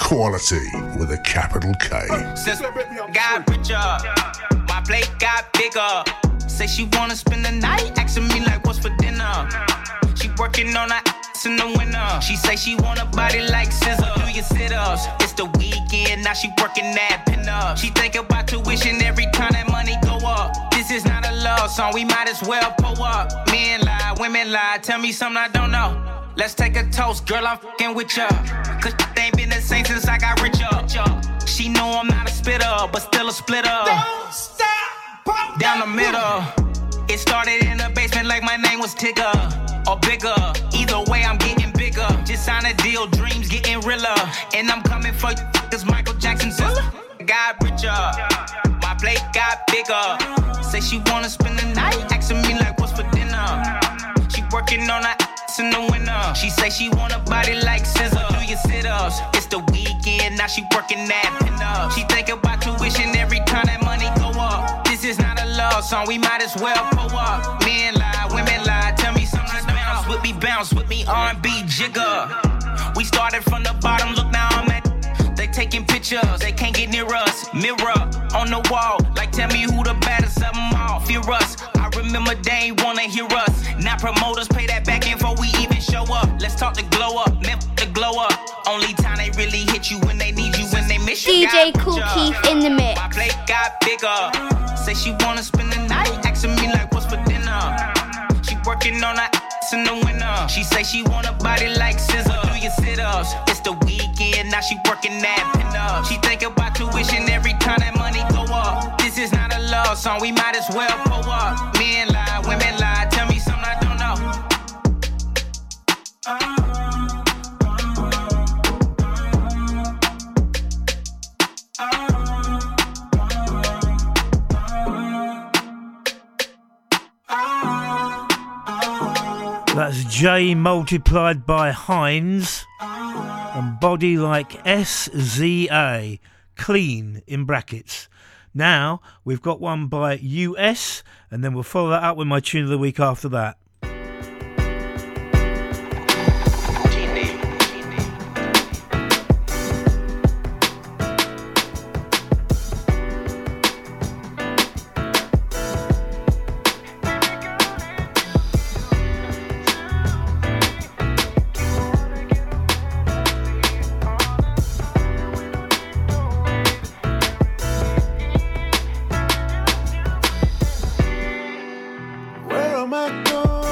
quality with a capital K. Sister got richer, my plate got bigger. Say she wanna spend the night, asking me like what's for dinner. She working on her ass in the winter. She say she want a body like SZA. Do your sit-ups. It's the weekend, now she working that pin-up. She think about tuition every time that money go up. This is not a love song, we might as well pull up. Men lie, women lie, tell me something I don't know. Let's take a toast, girl, I'm fucking with ya. Cause they ain't been the same since I got richer. She know I'm not a spitter, but still a splitter. Don't stop. Down the middle. It started in the basement like my name was Tigger or bigger. Either way, I'm getting bigger. Just sign a deal, dreams getting realer. And I'm coming for you, cause Michael Jackson says got richer, my plate got bigger. Say she wanna spend the night, asking me like what's for dinner. She working on her in the winter. She say she want a body like SZA. Do your sit-ups. It's the weekend, now she working that pin-up. She think about tuition every time that money go up. This is not a love song, we might as well pull up. Men lie, women lie, tell me something. Bounce with me, R&B jigger. We started from the bottom, look now I'm at. They taking pictures, they can't get near us. Mirror on the wall, like tell me who the baddest of them all. Fear us, I remember they ain't wanna hear us. Now promoters pay that back info, we even show up. Let's talk the glow up, man, the glow up. Only time they really hit you when they need you, when they miss you. DJ Kool Keith in the mix. My plate got bigger. Say she wanna spend the night, asking me like what's for dinner. She working on her ass in the winter. She say she want a body like SZA. Do your sit-ups. It's the weekend, now she working that pin-up. She think about tuition every time that money go up. This is not a love song, we might as well pull up. Men lie, women lie, tell me something I don't know. That's J multiplied by Hines and Body Like SZA, clean in brackets. Now we've got one by US, and then we'll follow that up with my tune of the week after that. Where am I going?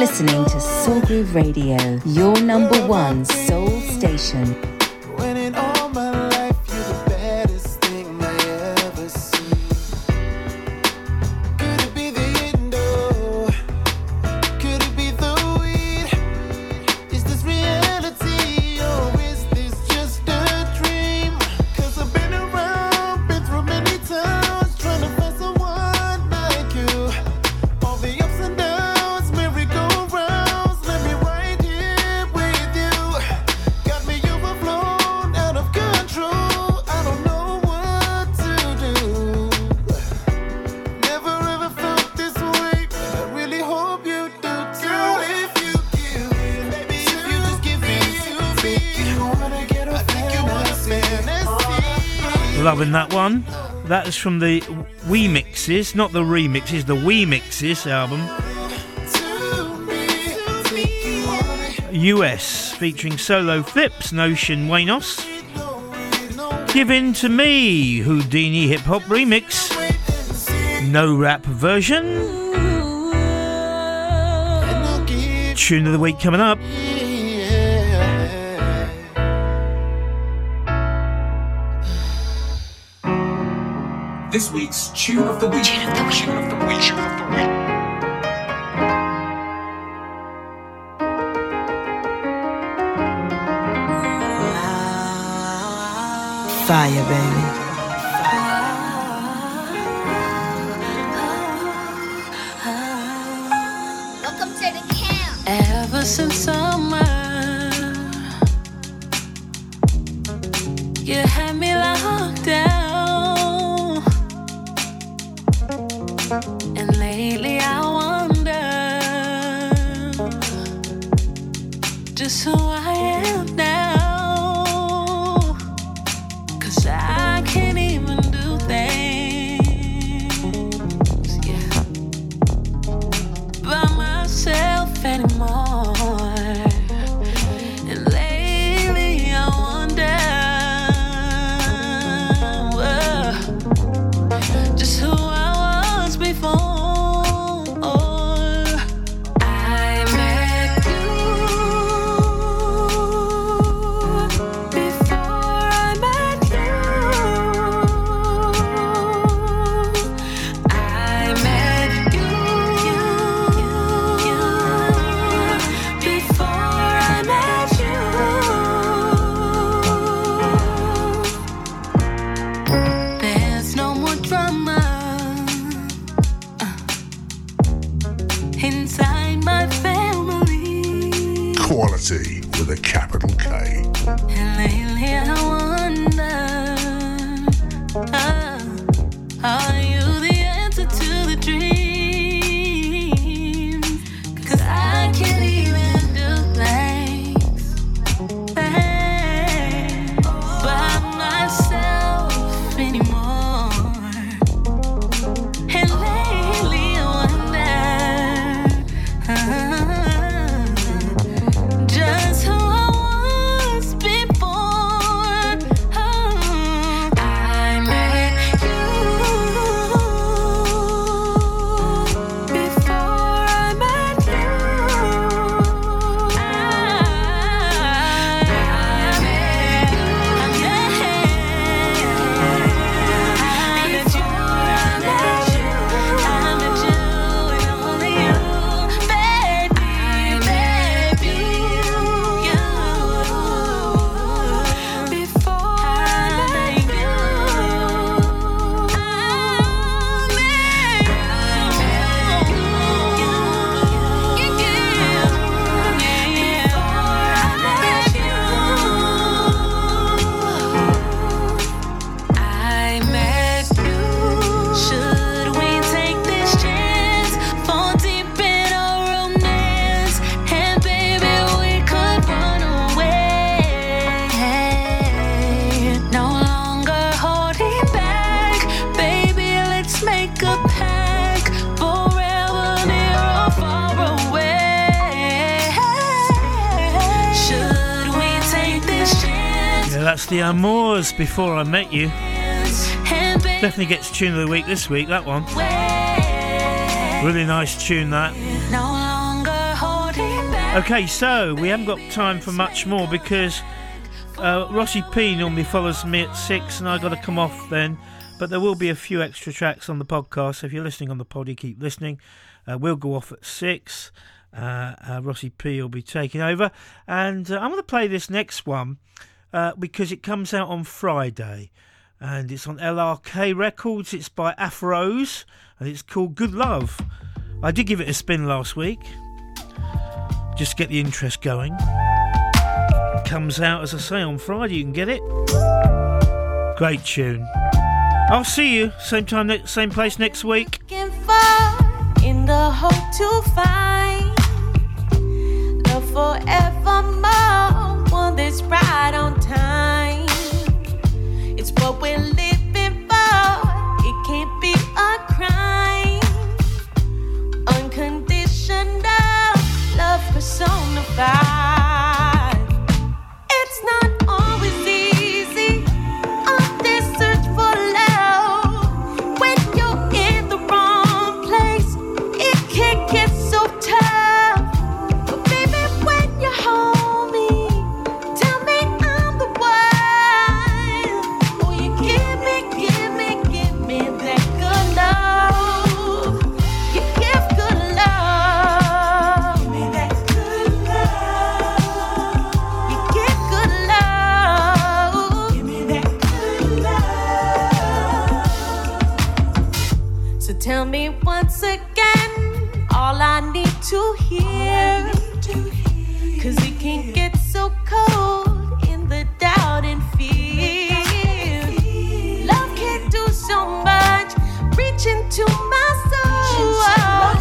listening to Soul Groove Radio, your number one soul station. Loving that one. That is from the We Mixes, not the remixes, the We Mixes album. US, featuring solo flips, Notion Wainos. Give In To Me, Houdini Hip Hop Remix. No rap version. Tune of the week coming up. This week's Tune of the Week. Tune of the Week. Tune of the Week. Tune of the Week. Fire, baby. Welcome to the camp. Ever since summer, you had me locked down. And lately I wonder just who I am now, 'cause I can't even do things, yeah, by myself anymore. And lately I wonder just who I before. With a capital K. And lately I wonder, are you the answer to the dream? 'Cause I can't even do things by myself anymore. And lately I wonder, the Amours, Before I Met You. Definitely gets Tune of the Week this week, that one. Really nice tune, that. Okay, so we haven't got time for much more because Rossi P normally follows me at 6 and I've got to come off then. But there will be a few extra tracks on the podcast. So if you're listening on the pod, you keep listening. We'll go off at 6. Rossi P will be taking over. And I'm going to play this next one because it comes out on Friday. And it's on LRK Records. It's by Afros. And it's called Good Love. I did give it a spin last week. Just to get the interest going. It comes out, as I say, on Friday. You can get it. Great tune. I'll see you same time, same place next week. Looking far in the hope to find love forevermore, one that's right on time. It's what we're living for. It can't be a crime. Unconditional love personified. It's not always easy. Tell me once again, all I need to hear, 'cause it can get so cold in the doubt and fear. Love can do so much, reach into my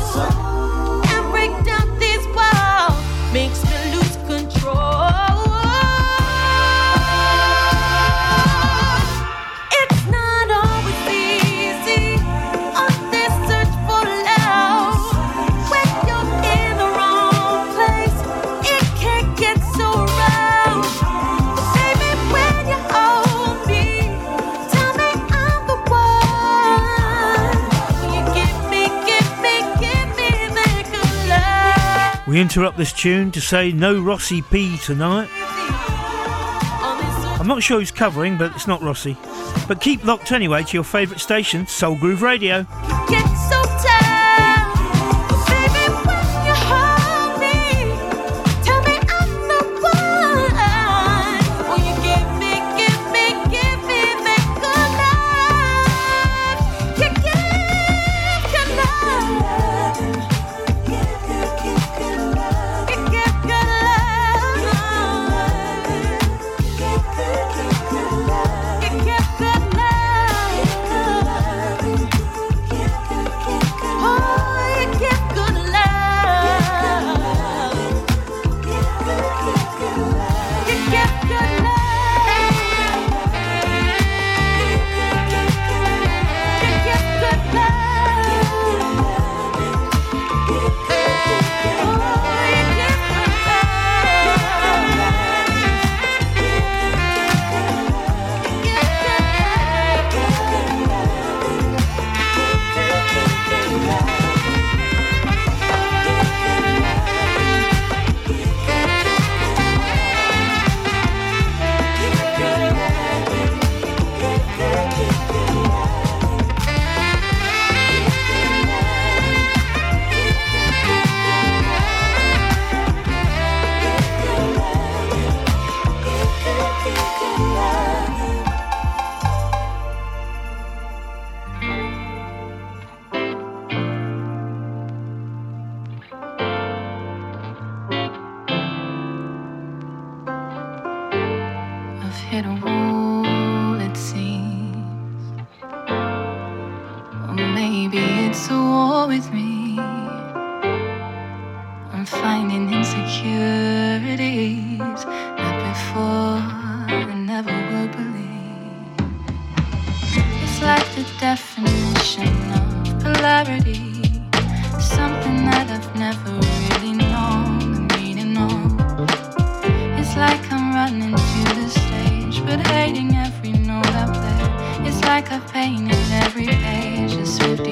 soul and break down these walls, makes me lose control. We interrupt this tune to say no Rossi P tonight. I'm not sure who's covering, but it's not Rossi. But keep locked anyway to your favourite station, Soul Groove Radio.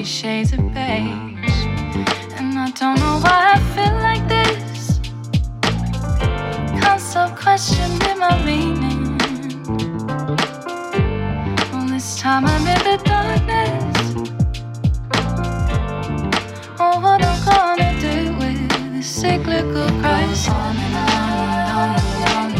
Shades of beige, and I don't know why I feel like this. myself questioning my meaning. Well, this time I'm in the darkness. Oh, what I'm gonna do with this cyclical crisis. On and on and on and on.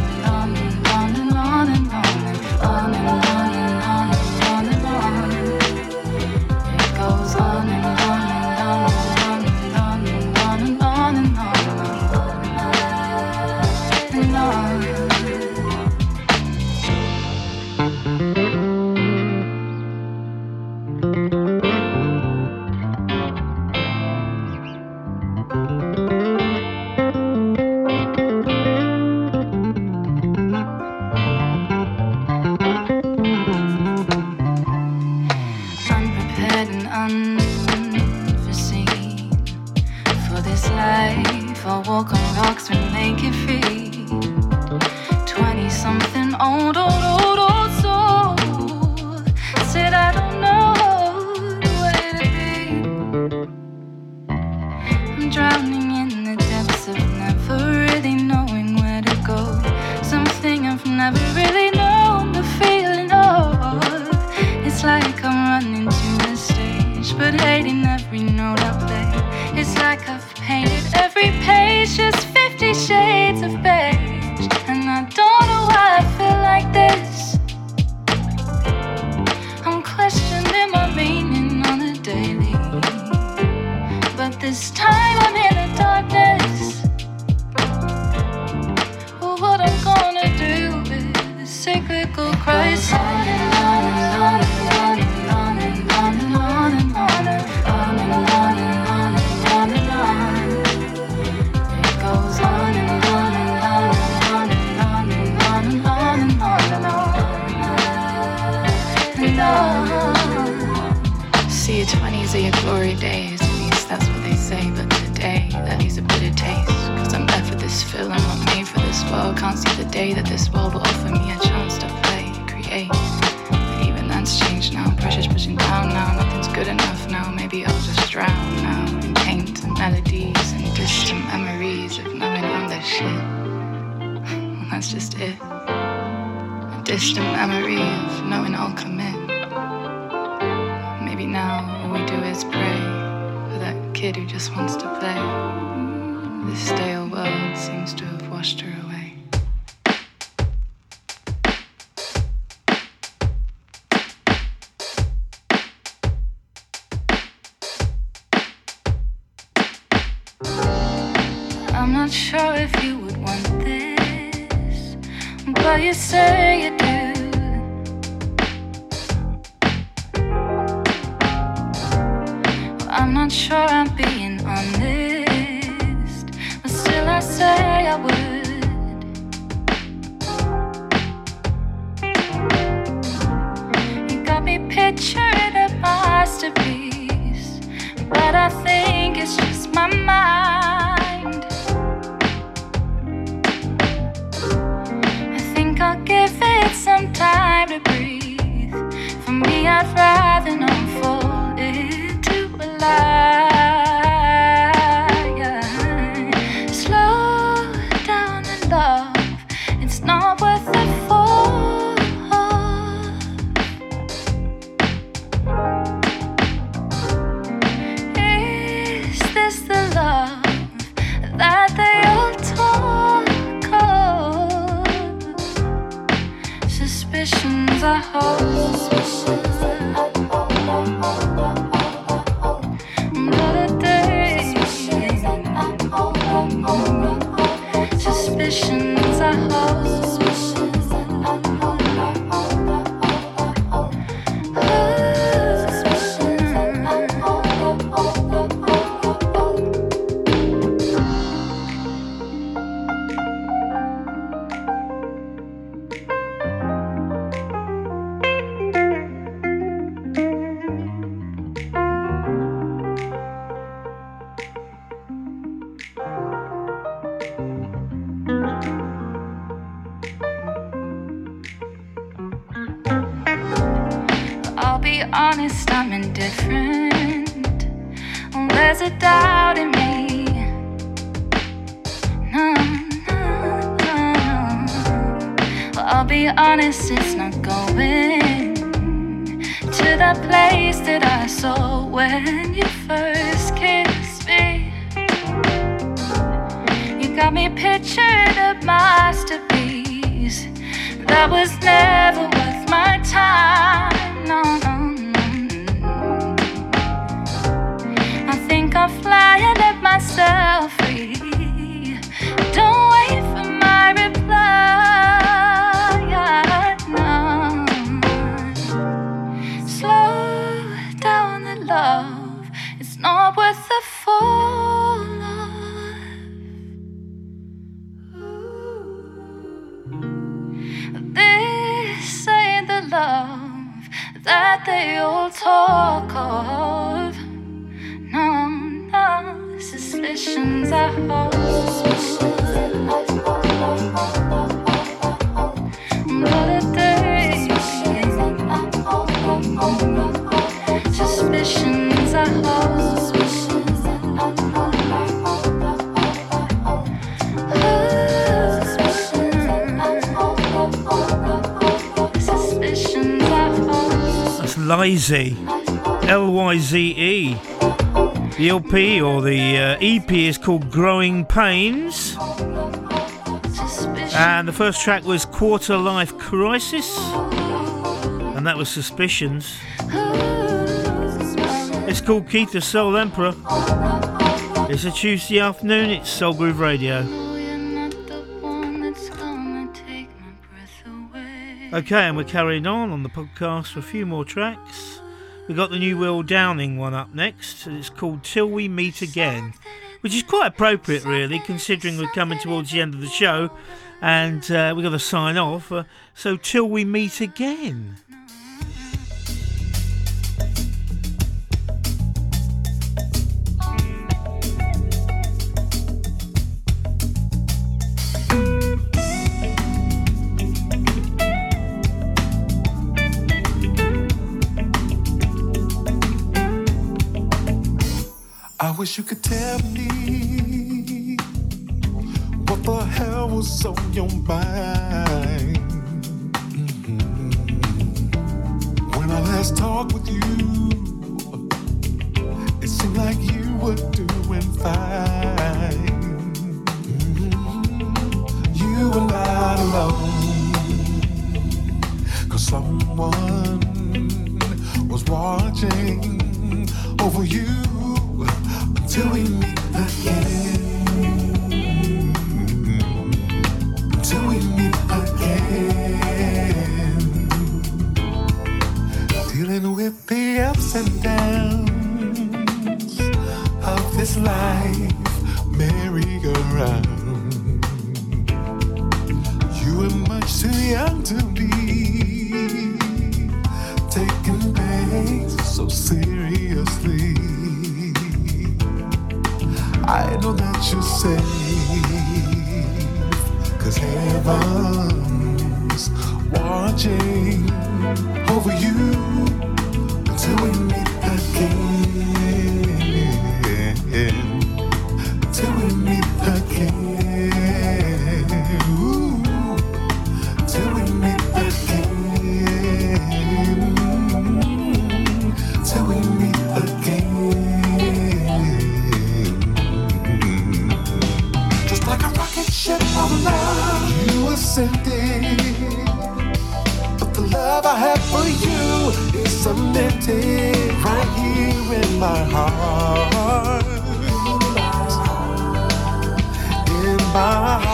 Doubt in me. No, no, no. be honest, it's not going to the place that I saw when you first kissed me. You got me pictured a masterpiece that was never worth my time. No, no, no. I think I'm flying at myself free. Don't wait for my reply, no. Slow down the love, it's not worth the fall of. This ain't the love that they all talk of. No, no, suspicions I hold. Suspicions I hold. Suspicions I hold. That's Lyze, L-Y-Z-E. The LP or the EP is called Growing Pains. And the first track was Quarter Life Crisis, and that was Suspicions. It's Kool Keith, the Soul Emperor. It's a Tuesday afternoon, it's Soul Groove Radio. Okay, and we're carrying on the podcast for a few more tracks. We've got the new Will Downing one up next, and it's called Till We Meet Again, which is quite appropriate, really, considering we're coming towards the end of the show and we've got to sign off. So, Till We Meet Again. I wish you could tell me what the hell was on your mind, when I last talked with you. It seemed like you were doing fine. You were not alone, 'cause someone was watching over you. Till we meet again, till we meet again. Dealing with the ups and downs of this life merry-go-round. You were much too young to be taking things so seriously. I know that you're safe, 'cause heaven's watching over you until we meet again, until we meet again. Ooh, till we meet again, till we meet again. Ship of love you were sending, but the love I have for you is cemented right here in my heart. In my heart.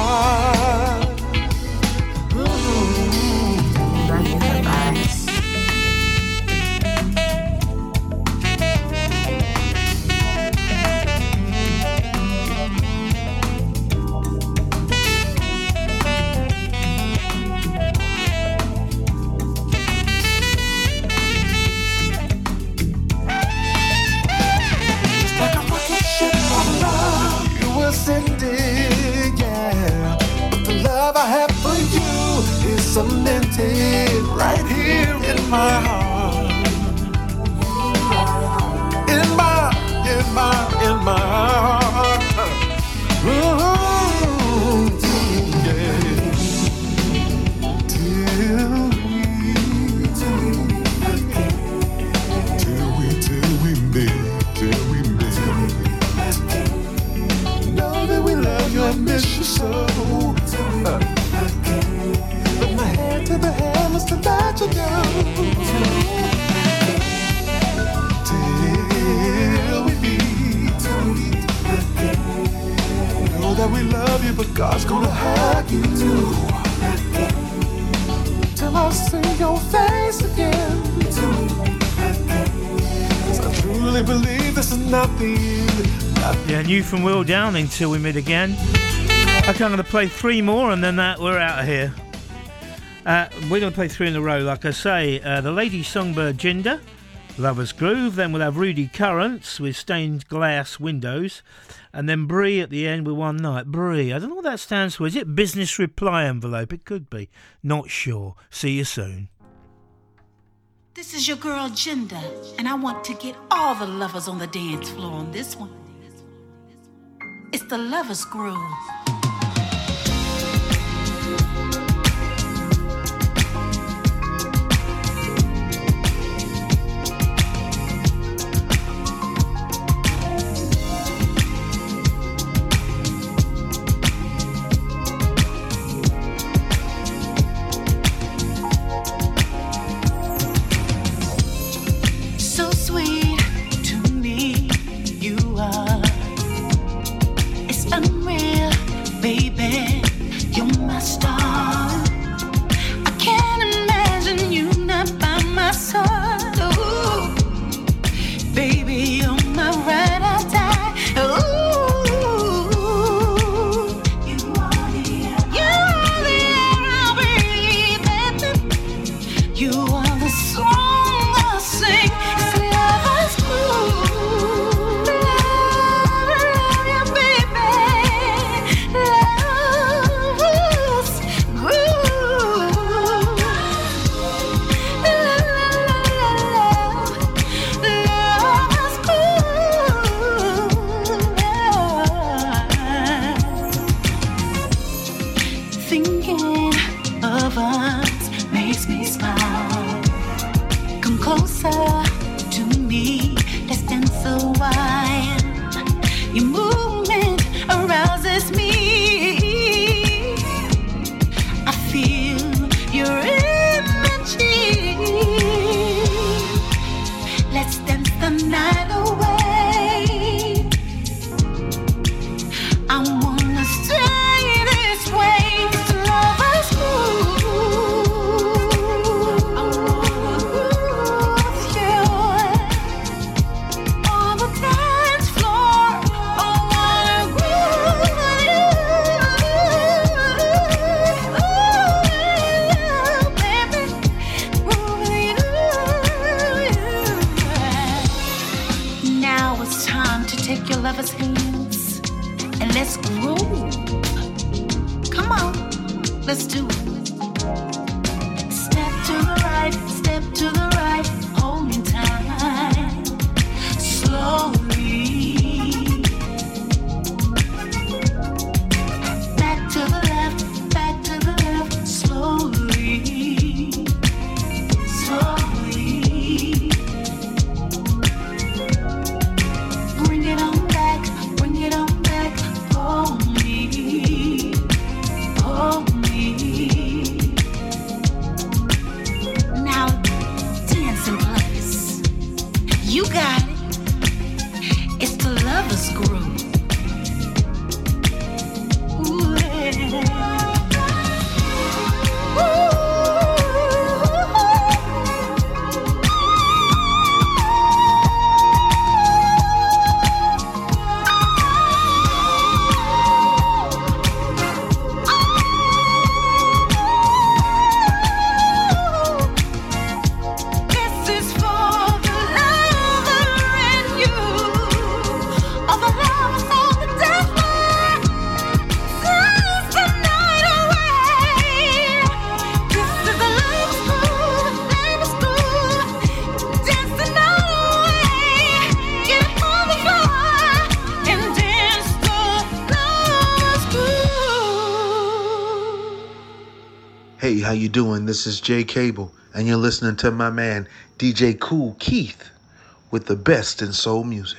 Sending, yeah, but the love I have for you is cemented right here in my heart, in my heart. Ooh, yeah. God's gonna hug you too. Till I see your face again. Cause I truly believe this is not the end. Yeah, new from Will Downing, Till We Meet Again. Okay, I'm going to play three more and then we're out of here. We're going to play three in a row, like I say. The Lady Songbird Jinder, Lover's Groove. Then we'll have Rudy Currents with Stained Glass Windows. And then Brie at the end with One Night. Brie, I don't know what that stands for. Is it Business Reply Envelope? It could be. Not sure. See you soon. This is your girl Jinder, and I want to get all the lovers on the dance floor on this one. It's the Lover's Groove. How you doing? This is Jay Cable, and you're listening to my man DJ Kool Keith with the best in soul music.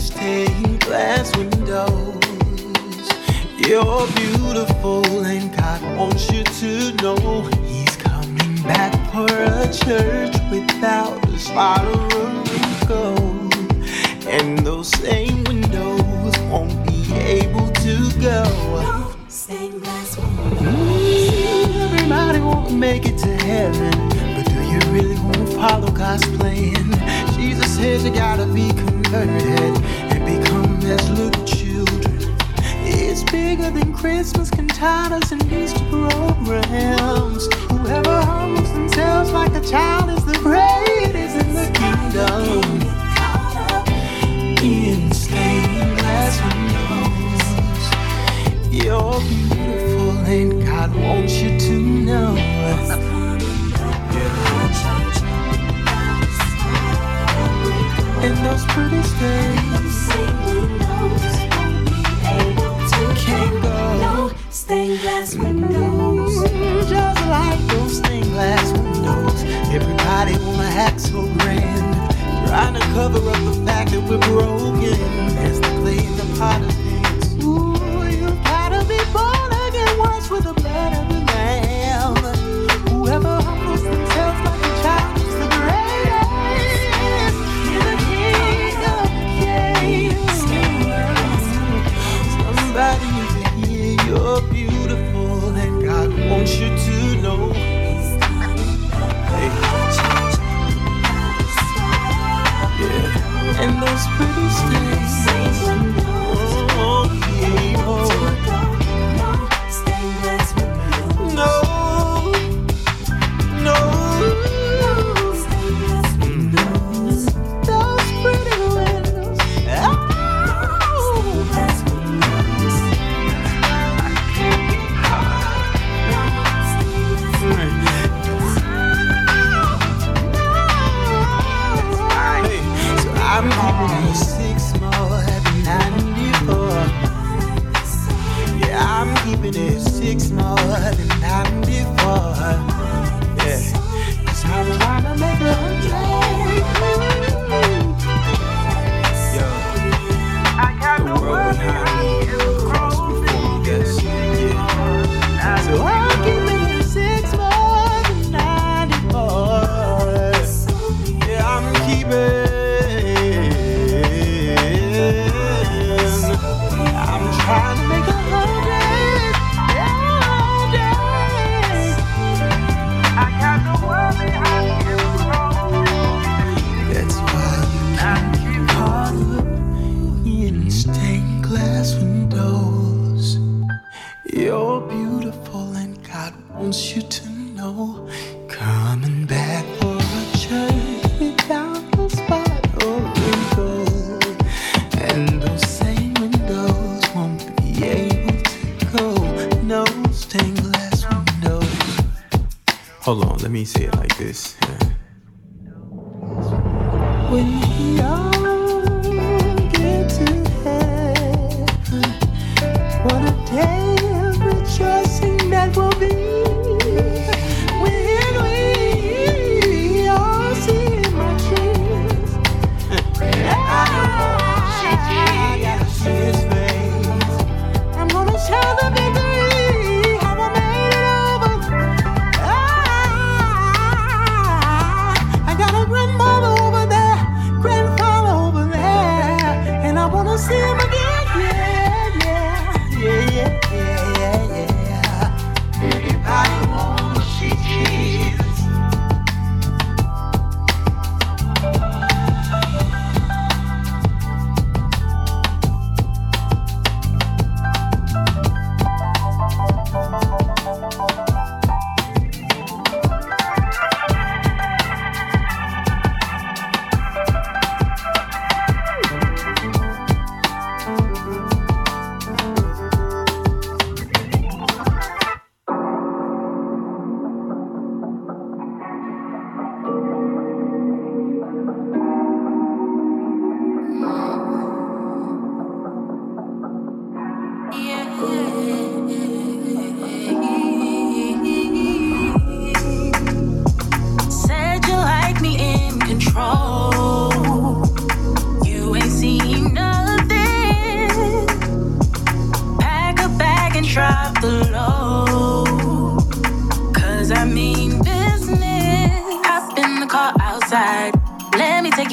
stained glass windows. You're beautiful and God wants you to know He's coming back for a church without a spot or a wrinkle. And those same windows won't be able to go. Oh, stained glass windows. Everybody won't make it to heaven, really won't follow God's plan. Jesus says you gotta be converted and become as little children. It's bigger than Christmas cantatas and Easter programs. Whoever humbles themselves like a child is the greatest in the kingdom. In stained glass windows, you're beautiful and God wants you to know. And those pretty stains can't go. Stained glass windows, just like those stained glass windows. Everybody wanna act so grand, trying to cover up the fact that we're broken. As they play in the potter's hands, ooh, you gotta be born again once with the blood of the Lamb. Whoever humbles themselves like a child is the greatest. Somebody needs to hear you're beautiful and God wants you to know. Hey. Yeah. And those pretty stains, oh, yeah, oh. No, no.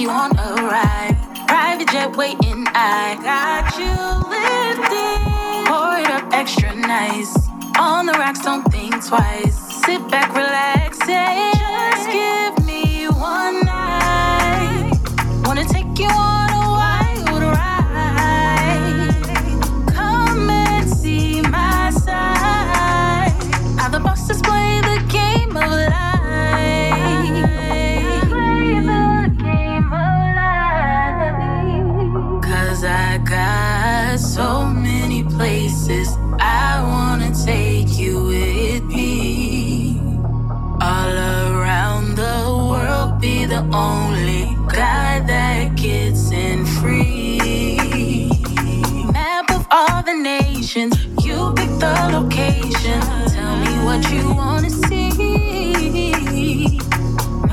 you on a ride. Private jet waiting, I got you lifted. Pour it up extra nice. On the rocks, don't think twice. Sit back, relax, yeah. Just give me one night. Wanna take you on a wild ride. Come and see my side. I'm the boss, just play the game of life. I got so many places I wanna take you with me. All around the world, be the only guy that gets in free. Map of all the nations, you pick the location. Tell me what you wanna see.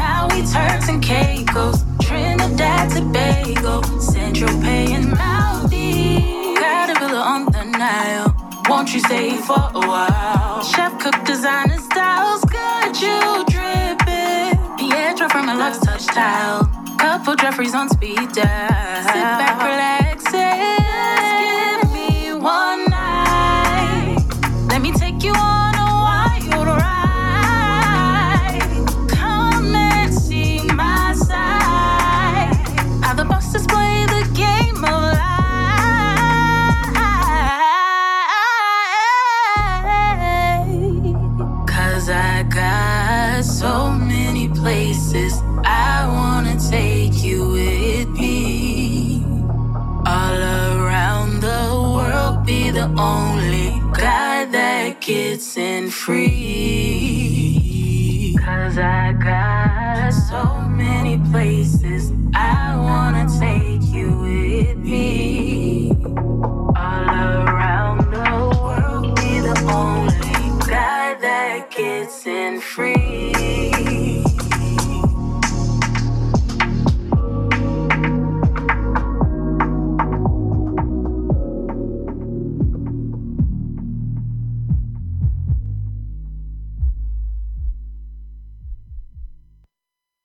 Maui, Turks and Caicos, Trinidad, Tobago, Central Pay and Maldives. Got a villa on the Nile, won't you stay for a while? Chef, cook, designer styles, got you dripping. Pietro from a Lux Touch tile, couple Jeffries on speed dial. Sit back, relax, yeah. Just give me one night. Let me take you on a wild ride. So many places I wanna take you with me. All around the world, be the only guy that gets in free. Cause I got so many places I